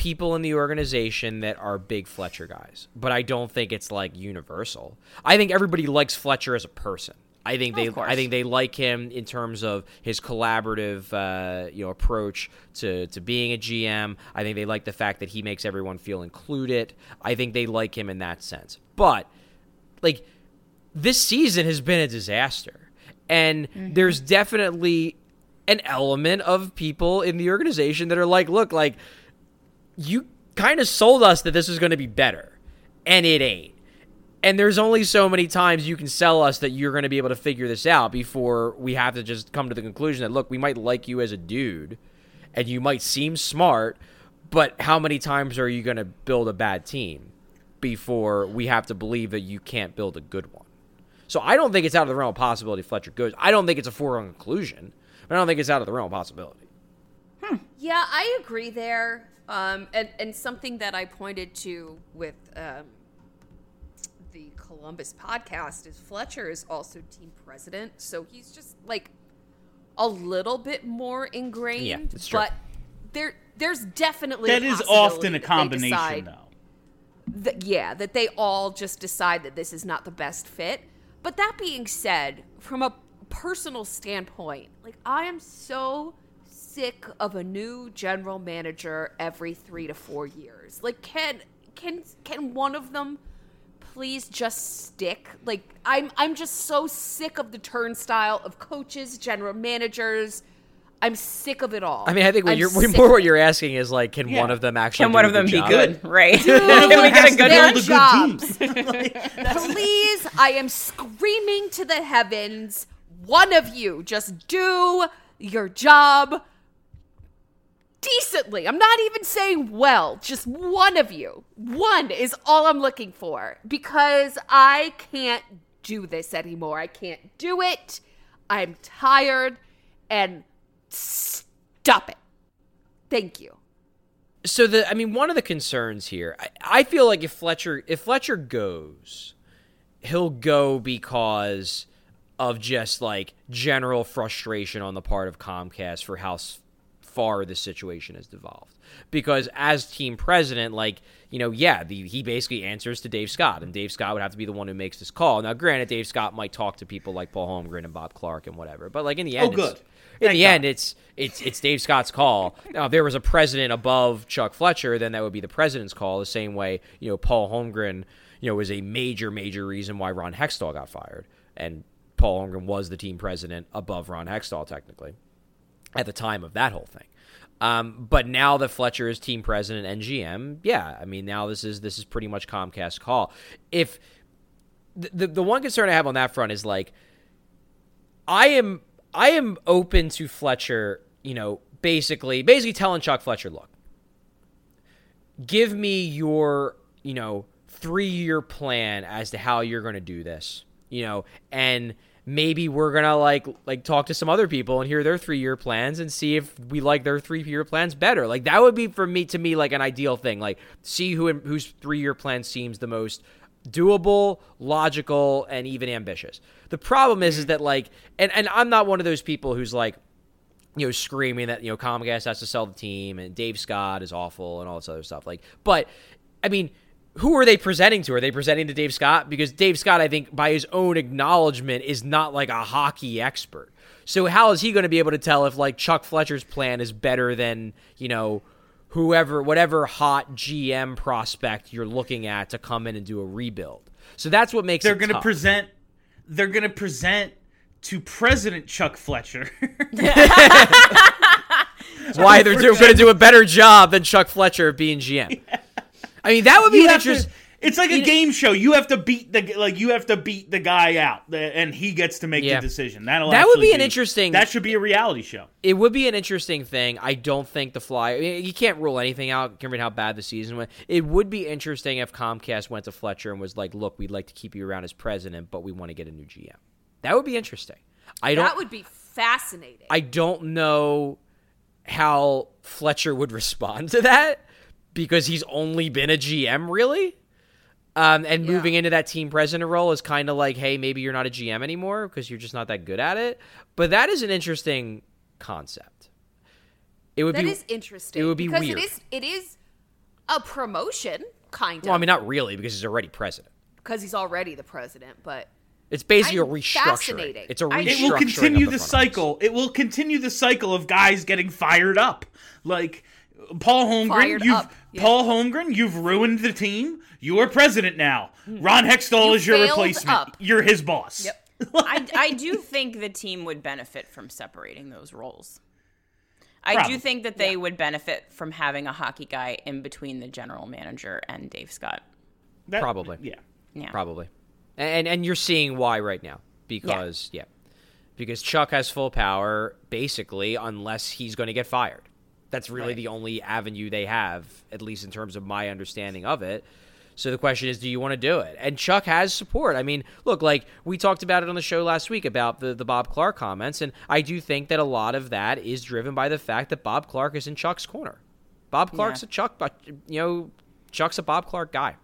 people in the organization that are big Fletcher guys, but I don't think it's like universal. I think everybody likes Fletcher as a person. I think they, I think they like him in terms of his collaborative, uh, you know, approach to, to being a G M. I think they like the fact that he makes everyone feel included. I think they like him in that sense. But like this season has been a disaster, and mm-hmm. there's definitely an element of people in the organization that are like, look, like you kind of sold us that this was going to be better, and it ain't. And there's only so many times you can sell us that you're going to be able to figure this out before we have to just come to the conclusion that, look, we might like you as a dude and you might seem smart, but how many times are you going to build a bad team before we have to believe that you can't build a good one? So I don't think it's out of the realm of possibility Fletcher goes. I don't think it's a foregone conclusion, but I don't think it's out of the realm of possibility. Hmm. Yeah, I agree there. Um, and, and something that I pointed to with um, the Columbus podcast is Fletcher is also team president, so he's just like a little bit more ingrained. Yeah, that's true. But there, there's definitely that a is often a combination, decide, though. That, yeah, that they all just decide that this is not the best fit. But that being said, from a personal standpoint, like I am so sick of a new general manager every three to four years. Like, can can can one of them? Please just stick. Like I'm I'm just so sick of the turnstile of coaches, general managers. I'm sick of it all. I mean, I think what I'm you're more what you're asking is like, can yeah. one of them actually can do one of them be job? Good, right? Dude, can we get a good their jobs. Like, please, I am screaming to the heavens. One of you, just do your job decently. I'm not even saying well, just one of you. One is all I'm looking for, because I can't do this anymore. I can't do it. I'm tired, and stop it. Thank you. So the, I mean, one of the concerns here, I, I feel like if Fletcher, if Fletcher goes, he'll go because of just like general frustration on the part of Comcast for how far the situation has devolved, because as team president, like, you know, yeah, the, he basically answers to Dave Scott, and Dave Scott would have to be the one who makes this call. Now, granted, Dave Scott might talk to people like Paul Holmgren and Bob Clark and whatever, but like in the end, oh, good. It's, in Thank the God. end, it's it's it's Dave Scott's call. Now, if there was a president above Chuck Fletcher, then that would be the president's call. The same way, you know, Paul Holmgren, you know, was a major, major reason why Ron Hextall got fired, and Paul Holmgren was the team president above Ron Hextall technically at the time of that whole thing. Um, but now that Fletcher is team president and G M, yeah, I mean, now this is this is pretty much Comcast's call. If the, the the one concern I have on that front is like, I am I am open to Fletcher, you know, basically basically telling Chuck Fletcher, look, give me your, you know, three year plan as to how you're going to do this, you know, and maybe we're going to like like talk to some other people and hear their three-year plans and see if we like their three-year plans better. Like that would be for me to me like an ideal thing. Like see who whose three-year plan seems the most doable, logical, and even ambitious. The problem is is that like and and I'm not one of those people who's like, you know, screaming that, you know, Comcast has to sell the team and Dave Scott is awful and all this other stuff. Like, but I mean, who are they presenting to? Are they presenting to Dave Scott? Because Dave Scott, I think, by his own acknowledgement, is not like a hockey expert. So how is he going to be able to tell if, like, Chuck Fletcher's plan is better than, you know, whoever, whatever hot G M prospect you're looking at to come in and do a rebuild? So that's what makes they're it gonna tough. Present, they're going to present to President Chuck Fletcher. Why they're going to do a better job than Chuck Fletcher being G M. Yeah. I mean, that would be interesting. It's like a game show. You have to beat the like you have to beat the guy out, and he gets to make yeah. the decision. That'll that would be an be, interesting. That should be a reality show. It would be an interesting thing. I don't think the Flyers. I mean, you can't rule anything out, given how bad the season went. It would be interesting if Comcast went to Fletcher and was like, "Look, we'd like to keep you around as president, but we want to get a new G M." That would be interesting. I don't. That would be fascinating. I don't know how Fletcher would respond to that, because he's only been a G M, really. Um, and yeah. moving into that team president role is kind of like, hey, maybe you're not a G M anymore because you're just not that good at it. But that is an interesting concept. It would that be, is interesting. It would be because weird. It is, it is a promotion, kind of. Well, I mean, not really, because he's already president. Because he's already the president, but... It's basically I'm a restructuring. It's a restructuring. It will continue the, the cycle. Office. It will continue the cycle of guys getting fired up. Like Paul Holmgren, you've yeah. Paul Holmgren, you've ruined the team. You are president now. Ron Hextall you is your replacement. Up. You're his boss. Yep. I, I do think the team would benefit from separating those roles. I Probably. do think that they yeah. would benefit from having a hockey guy in between the general manager and Dave Scott. That, Probably. Yeah. Yeah. Probably. And and you're seeing why right now, because yeah. yeah, because Chuck has full power basically, unless he's going to get fired. That's really right. the only avenue they have, at least in terms of my understanding of it. So the question is, do you want to do it? And Chuck has support. I mean, look, like we talked about it on the show last week about the, the Bob Clark comments, and I do think that a lot of that is driven by the fact that Bob Clark is in Chuck's corner. Bob Clark's yeah. a Chuck, you know, Chuck's a Bob Clark guy.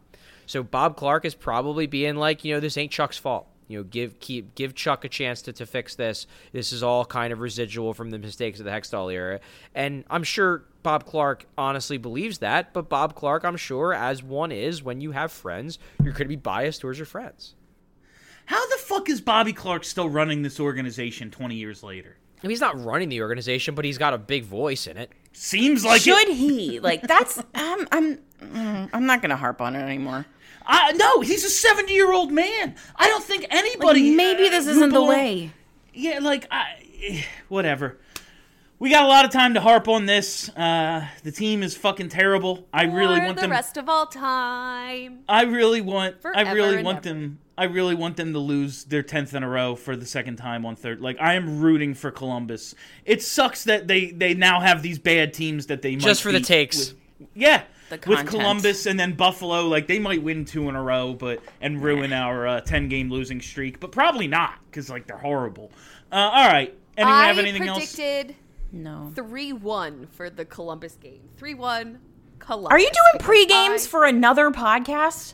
So Bob Clark is probably being like, you know, this ain't Chuck's fault. You know, give keep, give Chuck a chance to, to fix this. This is all kind of residual from the mistakes of the Hextall era. And I'm sure Bob Clark honestly believes that. But Bob Clark, I'm sure, as one is, when you have friends, you're going to be biased towards your friends. How the fuck is Bobby Clark still running this organization twenty years later? I mean, he's not running the organization, but he's got a big voice in it. Seems like Should it. he? Like, that's... Um, I'm I'm not going to harp on it anymore. Uh, no, he's a seventy-year-old man. I don't think anybody... Like, maybe this isn't the way. Yeah, like, I, whatever. We got a lot of time to harp on this. Uh, the team is fucking terrible. I really want them... For the rest of all time. I really want... Forever I really want ever. them... I really want them to lose their tenth in a row for the second time on third. Like, I am rooting for Columbus. It sucks that they, they now have these bad teams that they might Just for the takes. With, yeah. The with Columbus and then Buffalo, like, they might win two in a row but and ruin yeah. our uh, ten-game losing streak. But probably not, because, like, they're horrible. Uh, all right. Anyone I have anything else? I predicted no. three one for the Columbus game. three one Columbus. Are you doing pre-games I... for another podcast?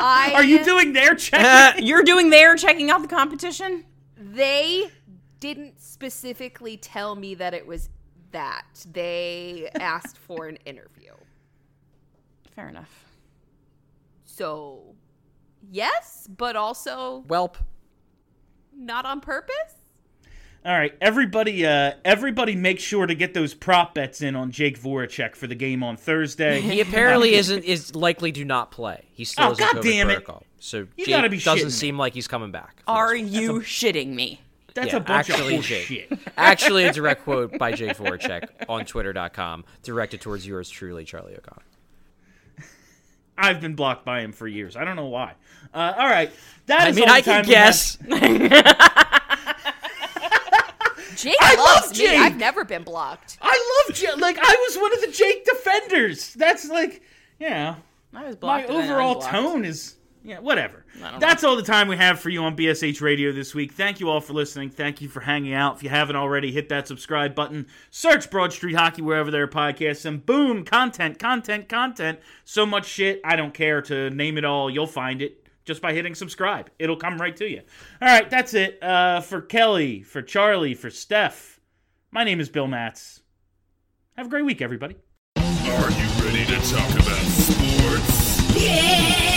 I, Are you doing their checking? Uh, you're doing their checking out the competition? They didn't specifically tell me that it was that. They asked for an interview. Fair enough. So, yes, but also... Welp. Not on purpose? All right, everybody uh, everybody make sure to get those prop bets in on Jake Voracek for the game on Thursday. He apparently isn't is likely to not play. He still has oh, a COVID protocol. So you Jake doesn't seem me. like he's coming back. Are you a, shitting me? That's yeah, a bunch actually, of Jake, shit. Actually, a direct quote by Jake Voracek on Twitter dot com, directed towards yours truly, Charlie O'Connor. I've been blocked by him for years. I don't know why. Uh, all right. That is I mean, all I can guess. Jake I loves love Jake. Me. I've never been blocked. I love Jake. Like, I was one of the Jake defenders. That's like, yeah. I was blocked. My overall tone is, yeah, whatever. That's know. all the time we have for you on B S H Radio this week. Thank you all for listening. Thank you for hanging out. If you haven't already, hit that subscribe button. Search Broad Street Hockey wherever there are podcasts. And boom, content, content, content. So much shit, I don't care to name it all. You'll find it. Just by hitting subscribe. It'll come right to you. All right, that's it. Uh, for Kelly, for Charlie, for Steph, my name is Bill Matz. Have a great week, everybody. Are you ready to talk about sports? Yeah!